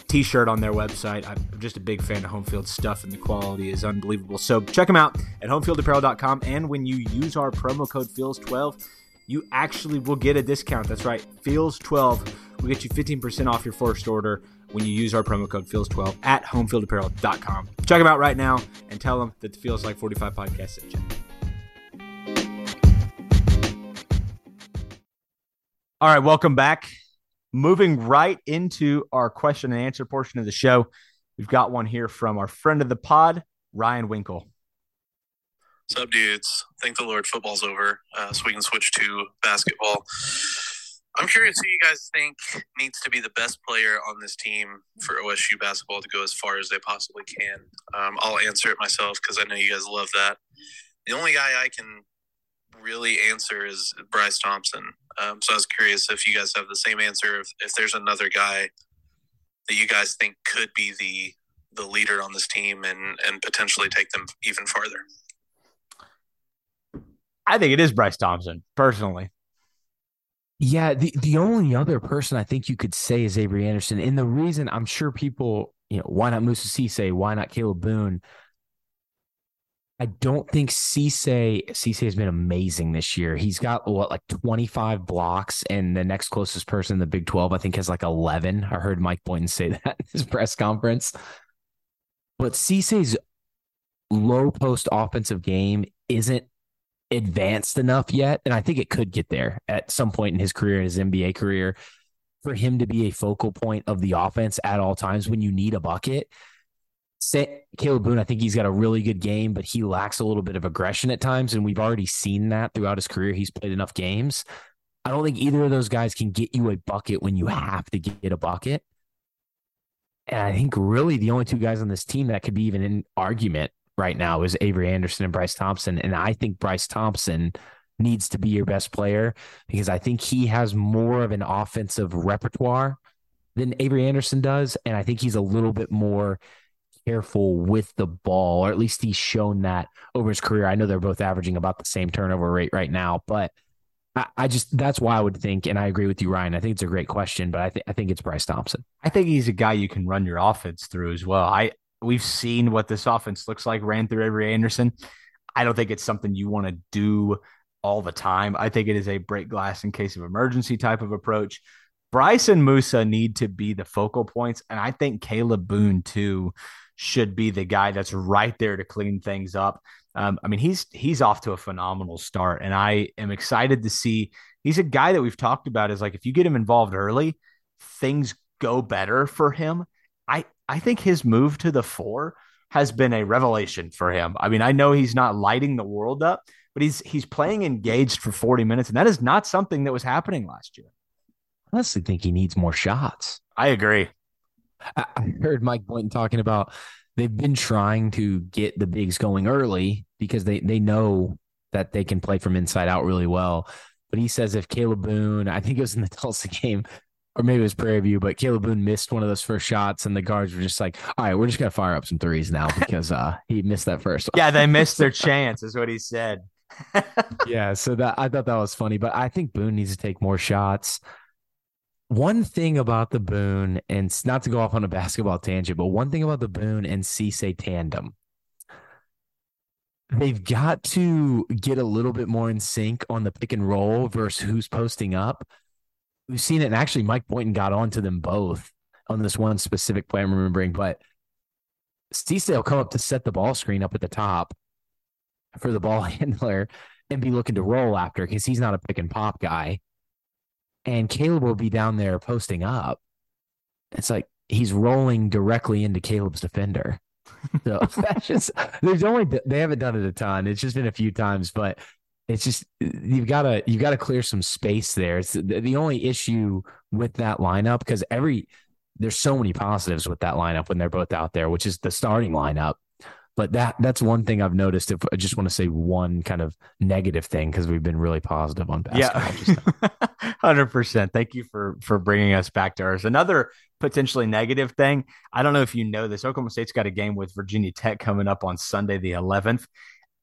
t-shirt on their website. I'm just a big fan of Homefield stuff, and the quality is unbelievable. So check them out at homefieldapparel.com. And when you use our promo code FEELS12, you actually will get a discount. That's right. Feels12 will get you 15% off your first order when you use our promo code Feels12 at homefieldapparel.com. Check them out right now and tell them that the Feels Like 45 podcast sent you. All right, welcome back. Moving right into our question and answer portion of the show. We've got one here from our friend of the pod, Ryan Winkle. What's up, dudes? Thank the Lord football's over, so we can switch to basketball. I'm curious who you guys think needs to be the best player on this team for OSU basketball to go as far as they possibly can. I'll answer it myself because I know you guys love that. The only guy I can really answer is Bryce Thompson. So I was curious if you guys have the same answer, if there's another guy that you guys think could be the leader on this team and potentially take them even farther. I think it is Bryce Thompson, personally. Yeah, the only other person I think you could say is Avery Anderson. And the reason I'm sure people, you know, why not Musa Cisse? Why not Caleb Boone? I don't think Cisse has been amazing this year. He's got, like 25 blocks, and the next closest person in the Big 12, I think, has like 11. I heard Mike Boynton say that in his press conference. But Cisse's low post offensive game isn't advanced enough yet, and I think it could get there at some point in his career, in his NBA career, for him to be a focal point of the offense at all times when you need a bucket. Caleb Boone, I think he's got a really good game, but he lacks a little bit of aggression at times, and we've already seen that throughout his career. He's played enough games. I don't think either of those guys can get you a bucket when you have to get a bucket. And I think really the only two guys on this team that could be even in argument right now is Avery Anderson and Bryce Thompson. And I think Bryce Thompson needs to be your best player because I think he has more of an offensive repertoire than Avery Anderson does. And I think he's a little bit more careful with the ball, or at least he's shown that over his career. I know they're both averaging about the same turnover rate right now, but I just, that's why I would think. And I agree with you, Ryan. I think it's a great question, but I think it's Bryce Thompson. I think he's a guy you can run your offense through as well. We've seen what this offense looks like ran through Avery Anderson. I don't think it's something you want to do all the time. I think it is a break glass in case of emergency type of approach. Bryce and Musa need to be the focal points, and I think Caleb Boone, too, should be the guy that's right there to clean things up. I mean, he's off to a phenomenal start, and I am excited to see. He's a guy that we've talked about is like if you get him involved early, things go better for him. I think his move to the 4 has been a revelation for him. I mean, I know he's not lighting the world up, but he's playing engaged for 40 minutes, and that is not something that was happening last year. I honestly think he needs more shots. I agree. I heard Mike Boynton talking about they've been trying to get the bigs going early because they know that they can play from inside out really well. But he says if Caleb Boone, I think it was in the Tulsa game, or maybe it was Prairie View, but Caleb Boone missed one of those first shots, and the guards were just like, all right, we're just going to fire up some threes now because he missed that first one. Yeah, they missed their chance is what he said. Yeah, so I thought that was funny, but I think Boone needs to take more shots. One thing about the Boone, and not to go off on a basketball tangent, but one thing about the Boone and Cisse tandem, they've got to get a little bit more in sync on the pick and roll versus who's posting up. We've seen it, and actually Mike Boynton got on to them both on this one specific play I'm remembering, but Cisse will come up to set the ball screen up at the top for the ball handler and be looking to roll after because he's not a pick-and-pop guy, and Caleb will be down there posting up. It's like he's rolling directly into Caleb's defender. So that's just – they haven't done it a ton. It's just been a few times, but – it's just you've got to clear some space there. It's the only issue with that lineup because there's so many positives with that lineup when they're both out there, which is the starting lineup. But that's one thing I've noticed. If I just want to say one kind of negative thing because we've been really positive on basketball. Yeah, 100%. Thank you for bringing us back to ours. Another potentially negative thing. I don't know if you know this. Oklahoma State's got a game with Virginia Tech coming up on Sunday the 11th.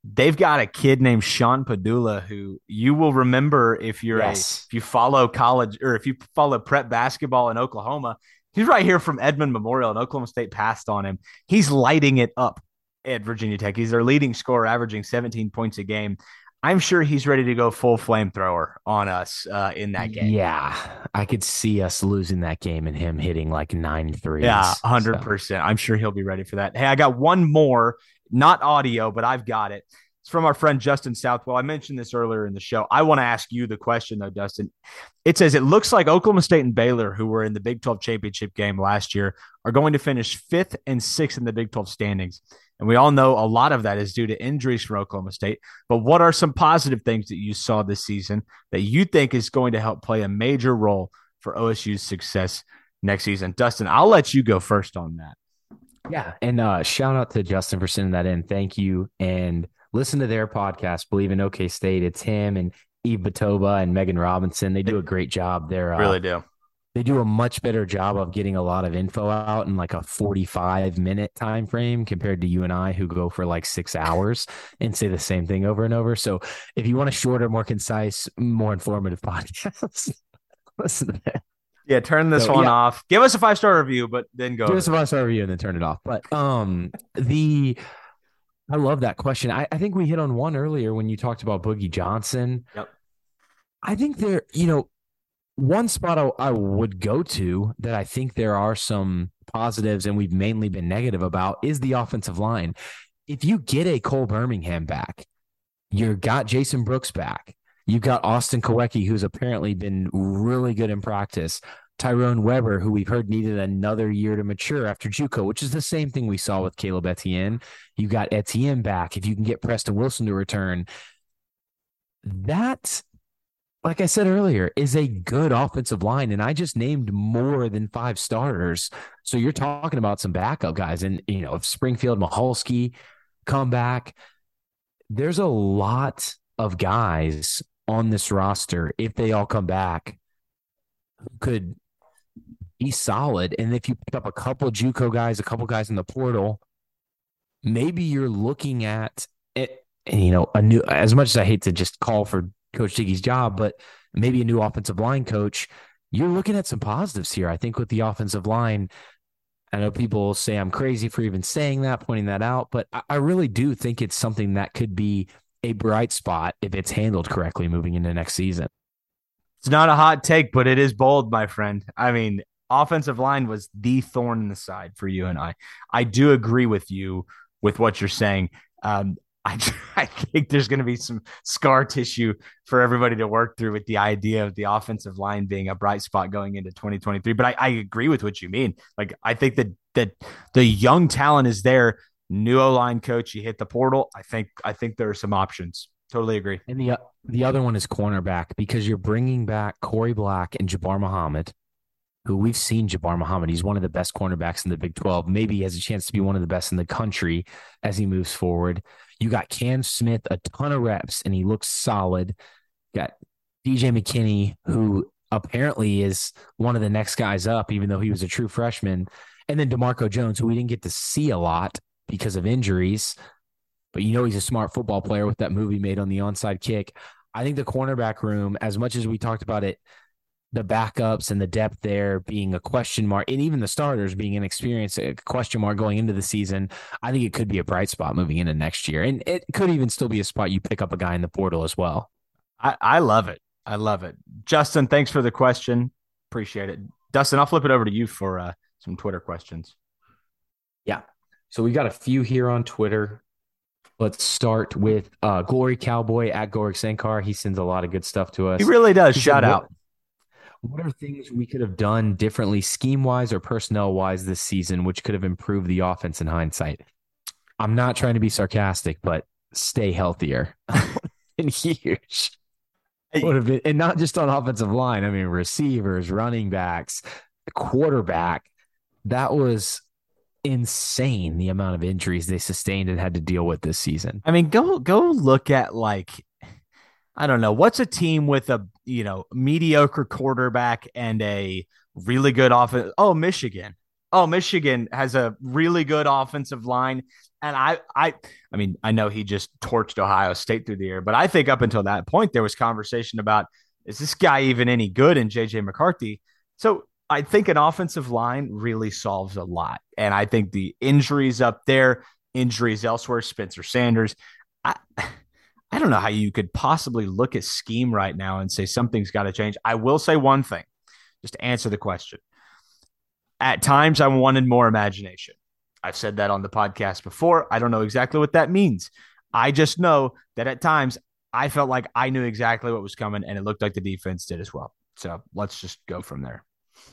They've got a kid named Sean Padula who you will remember if you're if you follow college or if you follow prep basketball in Oklahoma. He's right here from Edmond Memorial, and Oklahoma State passed on him. He's lighting it up at Virginia Tech. He's their leading scorer, averaging 17 points a game. I'm sure he's ready to go full flamethrower on us in that game. Yeah, I could see us losing that game and him hitting like 9 threes. Yeah, 100%. So. I'm sure he'll be ready for that. Hey, I got one more, not audio, but I've got it. It's from our friend Justin Southwell. I mentioned this earlier in the show. I want to ask you the question, though, Dustin. It says, it looks like Oklahoma State and Baylor, who were in the Big 12 championship game last year, are going to finish 5th and 6th in the Big 12 standings. And we all know a lot of that is due to injuries from Oklahoma State. But what are some positive things that you saw this season that you think is going to help play a major role for OSU's success next season? Dustin, I'll let you go first on that. Yeah, and shout out to Justin for sending that in. Thank you. And listen to their podcast, Believe in OK State. It's him and Eve Batoba and Megan Robinson. They do a great job. They really do. They do a much better job of getting a lot of info out in like a 45-minute time frame compared to you and I, who go for like 6 hours and say the same thing over and over. So if you want a shorter, more concise, more informative podcast, listen to that. Yeah, turn this one off. Give us a 5-star review, but then go. Give us a 5-star review and then turn it off. But I love that question. I think we hit on one earlier when you talked about Boogie Johnson. Yep. I think there, one spot I would go to that I think there are some positives and we've mainly been negative about is the offensive line. If you get a Cole Birmingham back, you've got Jason Brooks back, you've got Austin Kawecki, who's apparently been really good in practice, Tyrone Weber, who we've heard needed another year to mature after JUCO, which is the same thing we saw with Caleb Etienne. You got Etienne back. If you can get Preston Wilson to return, that, like I said earlier, is a good offensive line. And I just named more than 5 starters. So you're talking about some backup guys. And, if Springfield, Maholski come back, there's a lot of guys on this roster, if they all come back, who could be solid. And if you pick up a couple of JUCO guys, a couple guys in the portal, maybe you're looking at it, a new, as much as I hate to just call for Coach Diggy's job, but maybe a new offensive line coach. You're looking at some positives here. I think with the offensive line, I know people say I'm crazy for even saying that, pointing that out, but I really do think it's something that could be a bright spot if it's handled correctly moving into next season. It's not a hot take, but it is bold, my friend. I mean, offensive line was the thorn in the side for you and I. I do agree with you with what you're saying. I think there's going to be some scar tissue for everybody to work through with the idea of the offensive line being a bright spot going into 2023. But I agree with what you mean. Like, I think that the young talent is there. New O-line coach, you hit the portal. I think there are some options. Totally agree. And the other one is cornerback, because you're bringing back Corey Black and Jabbar Muhammad, who we've seen Jabbar Muhammad. He's one of the best cornerbacks in the Big 12. Maybe he has a chance to be one of the best in the country as he moves forward. You got Cam Smith, a ton of reps, and he looks solid. You got DJ McKinney, who apparently is one of the next guys up, even though he was a true freshman. And then DeMarco Jones, who we didn't get to see a lot because of injuries, but he's a smart football player with that move he made on the onside kick. I think the cornerback room, as much as we talked about it, the backups and the depth there being a question mark, and even the starters being inexperienced, a question mark going into the season, I think it could be a bright spot moving into next year. And it could even still be a spot you pick up a guy in the portal as well. I love it. I love it. Justin, thanks for the question. Appreciate it. Dustin, I'll flip it over to you for some Twitter questions. Yeah. So we got a few here on Twitter. Let's start with Glory Cowboy at Gorik Sankar. He sends a lot of good stuff to us. He really does. Shout out. What are things we could have done differently scheme-wise or personnel-wise this season, which could have improved the offense in hindsight? I'm not trying to be sarcastic, but stay healthier. And huge. Would have been, and not just on offensive line. I mean, receivers, running backs, quarterback. That was insane, the amount of injuries they sustained and had to deal with this season. I mean, go look at, like, I don't know, what's a team with a mediocre quarterback and a really good offense? Oh, Michigan. Oh, Michigan has a really good offensive line. And I mean, I know he just torched Ohio State through the air, but I think up until that point there was conversation about, is this guy even any good in JJ McCarthy? So I think an offensive line really solves a lot. And I think the injuries up there, injuries elsewhere, Spencer Sanders, I I don't know how you could possibly look at scheme right now and say something's got to change. I will say one thing, just to answer the question. At times, I wanted more imagination. I've said that on the podcast before. I don't know exactly what that means. I just know that at times, I felt like I knew exactly what was coming, and it looked like the defense did as well. So let's just go from there.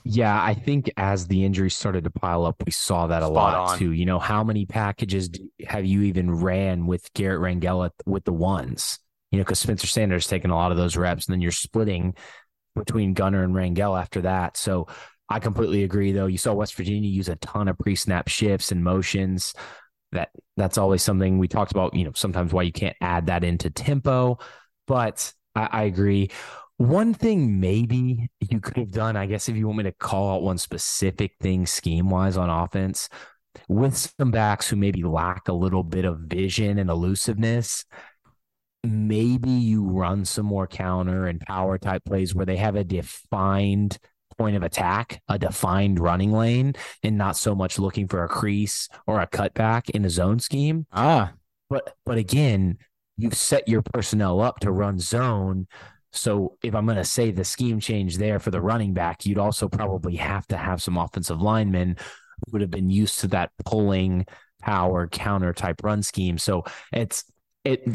Yeah, I think as the injuries started to pile up, we saw that a lot too. You know, how many packages have you even ran with Garrett Rangel with the ones? You know, because Spencer Sanders taking a lot of those reps, and then you're splitting between Gunnar and Rangel after that. So I completely agree, though. You saw West Virginia use a ton of pre-snap shifts and motions. That's always something we talked about, you know, sometimes why you can't add that into tempo. But I agree. One thing maybe you could have done, I guess, if you want me to call out one specific thing scheme-wise on offense, with some backs who maybe lack a little bit of vision and elusiveness, maybe you run some more counter and power-type plays where they have a defined point of attack, a defined running lane, and not so much looking for a crease or a cutback in a zone scheme. But again, you've set your personnel up to run zone. So if I'm going to say the scheme change there for the running back, you'd also probably have to have some offensive linemen who would have been used to that pulling power counter type run scheme. So it's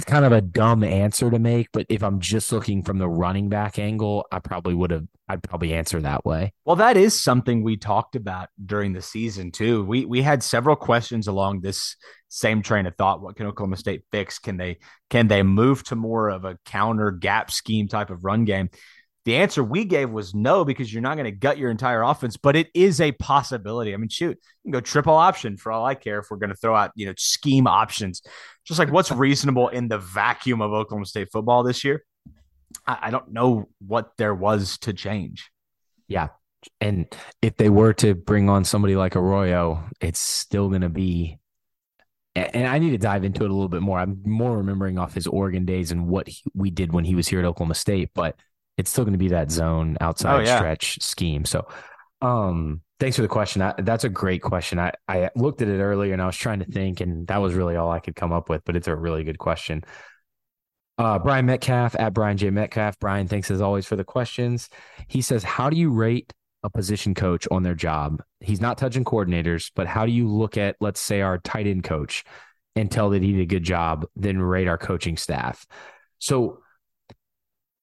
kind of a dumb answer to make, but if I'm just looking from the running back angle, I'd probably answer that way. Well, that is something we talked about during the season too. We had several questions along this same train of thought. What can Oklahoma State fix? Can they move to more of a counter gap scheme type of run game? The answer we gave was no, because you're not going to gut your entire offense, but it is a possibility. I mean, shoot, you can go triple option for all I care if we're going to throw out, you know, scheme options. Just like what's reasonable in the vacuum of Oklahoma State football this year. I don't know what there was to change. Yeah. And if they were to bring on somebody like Arroyo, it's still going to be, and I need to dive into it a little bit more. I'm more remembering off his Oregon days and what we did when he was here at Oklahoma State, but it's still going to be that zone outside stretch scheme. So thanks for the question. That's a great question. I looked at it earlier and I was trying to think, and that was really all I could come up with, but it's a really good question. Brian Metcalf at Brian J. Metcalf. Brian, thanks as always for the questions. He says, how do you rate a position coach on their job? He's not touching coordinators, but how do you look at, let's say, our tight end coach and tell that he did a good job, then rate our coaching staff? So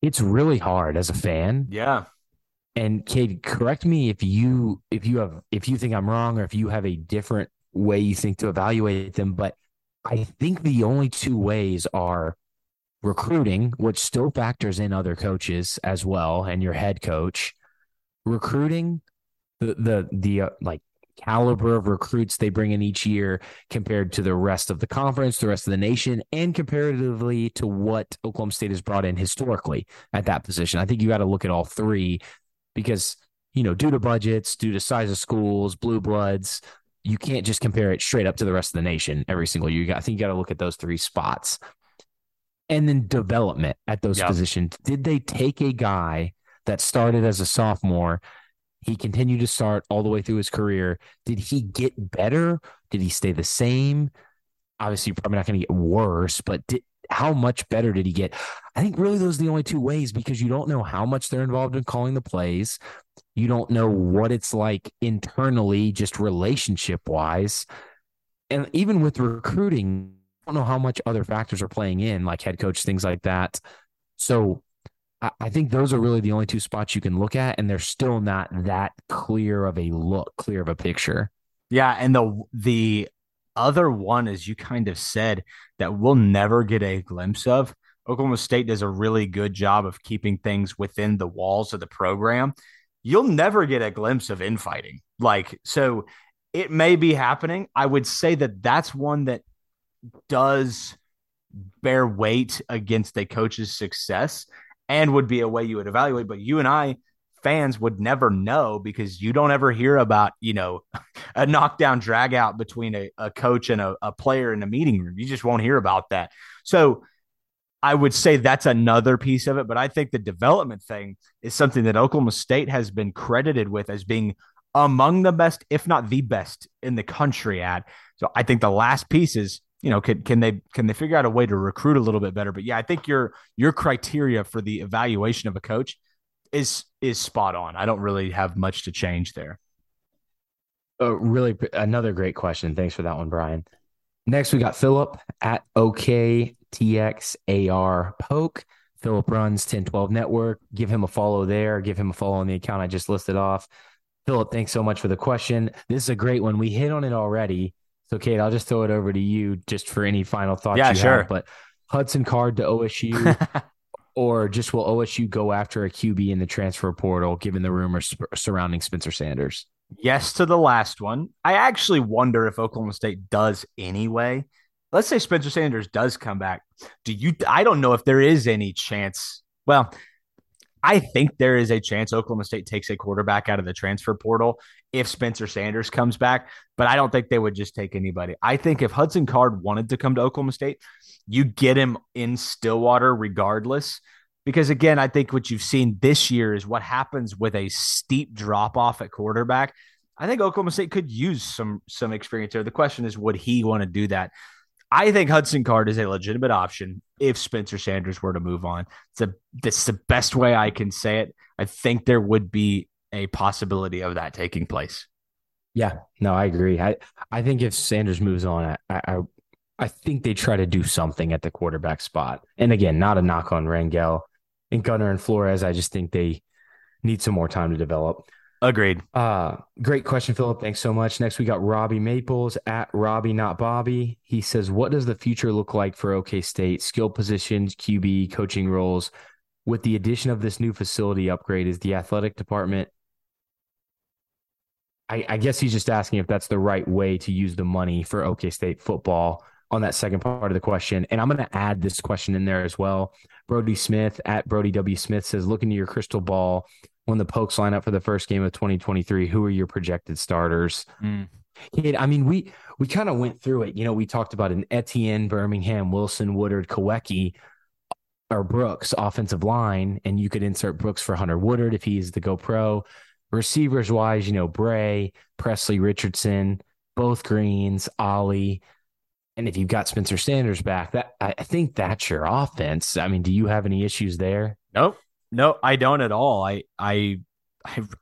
it's really hard as a fan. Yeah. And Cade, correct me if you think I'm wrong or if you have a different way you think to evaluate them, but I think the only two ways are recruiting, which still factors in other coaches as well, and your head coach. Recruiting, the caliber of recruits they bring in each year compared to the rest of the conference, the rest of the nation, and comparatively to what Oklahoma State has brought in historically at that position. I think you got to look at all three because, you know, due to budgets, due to size of schools, blue bloods, you can't just compare it straight up to the rest of the nation every single year. I think you got to look at those three spots. And then development at those positions. Did they take a guy that started as a sophomore? He continued to start all the way through his career. Did he get better? Did he stay the same? Obviously, you're probably not going to get worse, but how much better did he get? I think really those are the only two ways because you don't know how much they're involved in calling the plays. You don't know what it's like internally, just relationship-wise. And even with recruiting, I don't know how much other factors are playing in, like head coach, things like that. So I think those are really the only two spots you can look at, and they're still not that clear of a picture. Yeah, and the other one, as you kind of said, that we'll never get a glimpse of. Oklahoma State does a really good job of keeping things within the walls of the program. You'll never get a glimpse of infighting. So it may be happening. I would say that's one that does bear weight against a coach's success and would be a way you would evaluate. But you and I, fans, would never know because you don't ever hear about, you know, a knockdown drag out between a coach and a player in a meeting room. You just won't hear about that. So I would say that's another piece of it. But I think the development thing is something that Oklahoma State has been credited with as being among the best, if not the best in the country at. So I think the last piece is you know, can they figure out a way to recruit a little bit better? But yeah, I think your criteria for the evaluation of a coach is spot on. I don't really have much to change there. Really, another great question. Thanks for that one, Brian. Next, we got Philip at OKTXAR Poke. Philip runs 1012 Network. Give him a follow there. Give him a follow on the account I just listed off. Philip, thanks so much for the question. This is a great one. We hit on it already. So, Cade, I'll just throw it over to you just for any final thoughts have. But Hudson Card to OSU, or just will OSU go after a QB in the transfer portal, given the rumors surrounding Spencer Sanders? Yes to the last one. I actually wonder if Oklahoma State does anyway. Let's say Spencer Sanders does come back. I don't know if there is any chance. Well, I think there is a chance Oklahoma State takes a quarterback out of the transfer portal if Spencer Sanders comes back, but I don't think they would just take anybody. I think if Hudson Card wanted to come to Oklahoma State, you get him in Stillwater regardless. Because, again, I think what you've seen this year is what happens with a steep drop-off at quarterback. I think Oklahoma State could use some experience there. The question is, would he want to do that? I think Hudson Card is a legitimate option if Spencer Sanders were to move on. That's the best way I can say it. I think there would be a possibility of that taking place. Yeah, no, I agree. I think if Sanders moves on, I think they try to do something at the quarterback spot. And, again, not a knock on Rangel. And Gunnar and Flores, I just think they need some more time to develop. Agreed. Great question, Philip. Thanks so much. Next, we got Robbie Maples at Robbie Not Bobby. He says, what does the future look like for OK State? Skill positions, QB, coaching roles. With the addition of this new facility upgrade, is the athletic department... I guess he's just asking if that's the right way to use the money for OK State football on that second part of the question. And I'm going to add this question in there as well. Brody Smith at Brody W. Smith says, look into your crystal ball when the Pokes line up for the first game of 2023. Who are your projected starters? Kid, I mean, we kind of went through it. You know, we talked about an Etienne, Birmingham, Wilson, Woodard, Kawecki, or Brooks offensive line. And you could insert Brooks for Hunter Woodard if he's the GoPro. Receivers wise, you know, Bray, Presley, Richardson, both Greens, Ollie. And if you've got Spencer Sanders back, that I think that's your offense. I mean, do you have any issues there? Nope. No, I don't at all. I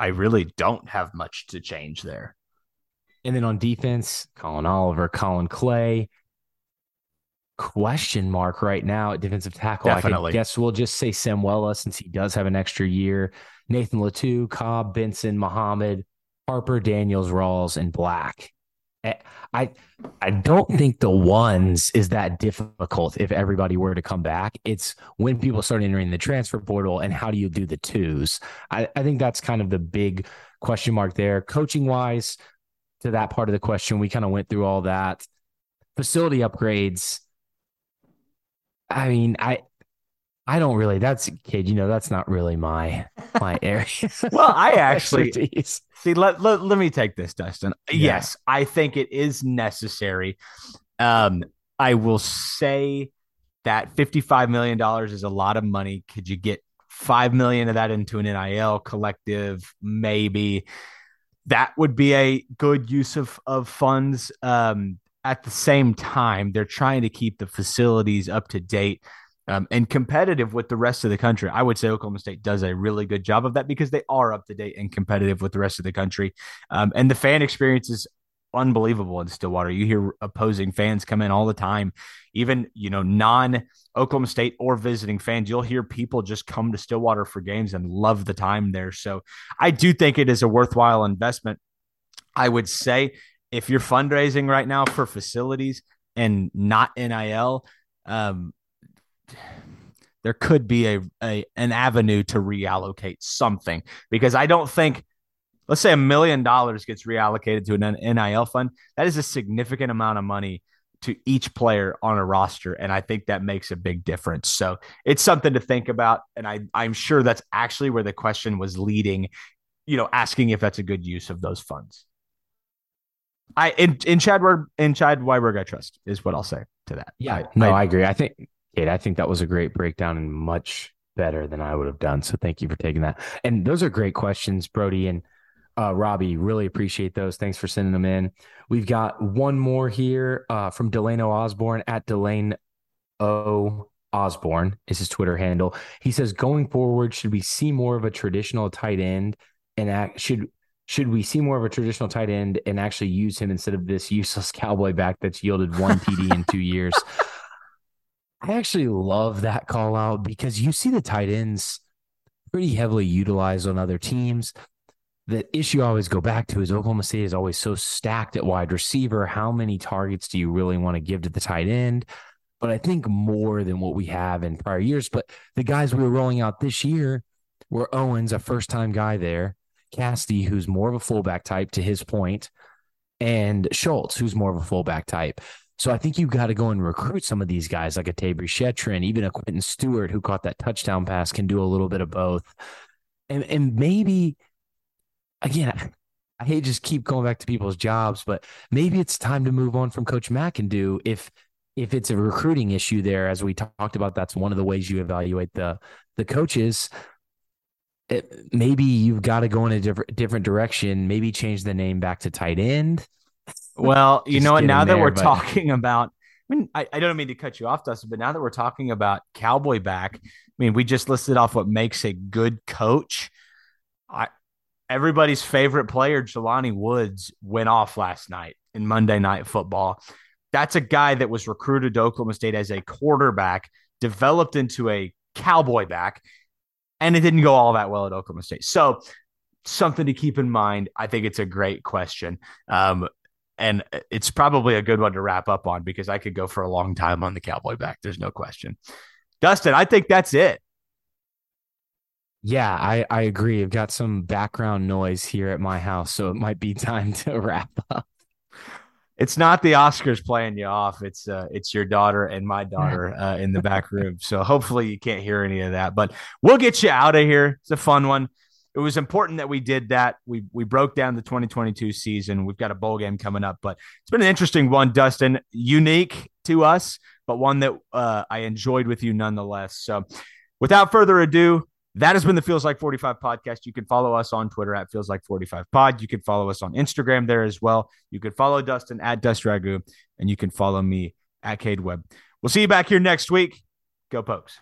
really don't have much to change there. And then on defense, Colin Oliver, Colin Clay. Question mark right now at defensive tackle. Definitely. I guess we'll just say Samuela since he does have an extra year. Nathan Latou, Cobb, Benson, Muhammad, Harper, Daniels, Rawls, and Black. I don't think the ones is that difficult if everybody were to come back. It's when people start entering the transfer portal and how do you do the twos? I think that's kind of the big question mark there. Coaching wise, to that part of the question, we kind of went through all that. Facility upgrades. I mean, I don't really, that's Kid, you know, that's not really my area. Well, I actually see, let me take this, Dustin. Yeah. Yes, I think it is necessary. I will say that $55 million is a lot of money. Could you get $5 million of that into an NIL collective? Maybe that would be a good use of funds. At the same time, they're trying to keep the facilities up to date. And competitive with the rest of the country. I would say Oklahoma State does a really good job of that because they are up to date and competitive with the rest of the country. And the fan experience is unbelievable in Stillwater. You hear opposing fans come in all the time, even, you know, non-Oklahoma State or visiting fans. You'll hear people just come to Stillwater for games and love the time there. So I do think it is a worthwhile investment. I would say if you're fundraising right now for facilities and not NIL, there could be an avenue to reallocate something, because I don't think, let's say $1 million gets reallocated to an NIL fund. That is a significant amount of money to each player on a roster. And I think that makes a big difference. So it's something to think about. And I'm sure that's actually where the question was leading, you know, asking if that's a good use of those funds. In Chad Weiberg, I trust is what I'll say to that. Yeah, I agree. I think that was a great breakdown and much better than I would have done. So thank you for taking that. And those are great questions, Brody. And Robbie, really appreciate those. Thanks for sending them in. We've got one more here from Delano Osborne at Delane O. Osborne is his Twitter handle. He says, going forward, should we see more of a traditional tight end and actually use him instead of this useless cowboy back that's yielded one TD in 2 years? I actually love that call out because you see the tight ends pretty heavily utilized on other teams. The issue I always go back to is Oklahoma State is always so stacked at wide receiver. How many targets do you really want to give to the tight end? But I think more than what we have in prior years. But the guys we were rolling out this year were Owens, a first-time guy there, Cassidy, who's more of a fullback type to his point, and Schultz, who's more of a fullback type. So I think you've got to go and recruit some of these guys like a Tabor Shetron, even a Quentin Stewart who caught that touchdown pass can do a little bit of both. And maybe, again, I hate just keep going back to people's jobs, but maybe it's time to move on from Coach McIndoe if it's a recruiting issue there. As we talked about, that's one of the ways you evaluate the coaches. Maybe you've got to go in a different direction, maybe change the name back to tight end. Well, you know what, now that we're talking about, I mean, I don't mean to cut you off, Dustin, but now that we're talking about cowboy back, I mean, we just listed off what makes a good coach. Everybody's favorite player, Jelani Woods, went off last night in Monday Night Football. That's a guy that was recruited to Oklahoma State as a quarterback, developed into a cowboy back, and it didn't go all that well at Oklahoma State. So something to keep in mind. I think it's a great question. And it's probably a good one to wrap up on because I could go for a long time on the cowboy back. There's no question. Dustin, I think that's it. Yeah, I agree. I've got some background noise here at my house, so it might be time to wrap up. It's not the Oscars playing you off. It's your daughter and my daughter in the back room. So hopefully you can't hear any of that, but we'll get you out of here. It's a fun one. It was important that we did that. We broke down the 2022 season. We've got a bowl game coming up, but it's been an interesting one, Dustin, unique to us, but one that I enjoyed with you nonetheless. So without further ado, that has been the Feels Like 45 podcast. You can follow us on Twitter at Feels Like 45 pod. You can follow us on Instagram there as well. You can follow Dustin at DustRagu, and you can follow me at Cade Webb. We'll see you back here next week. Go Pokes.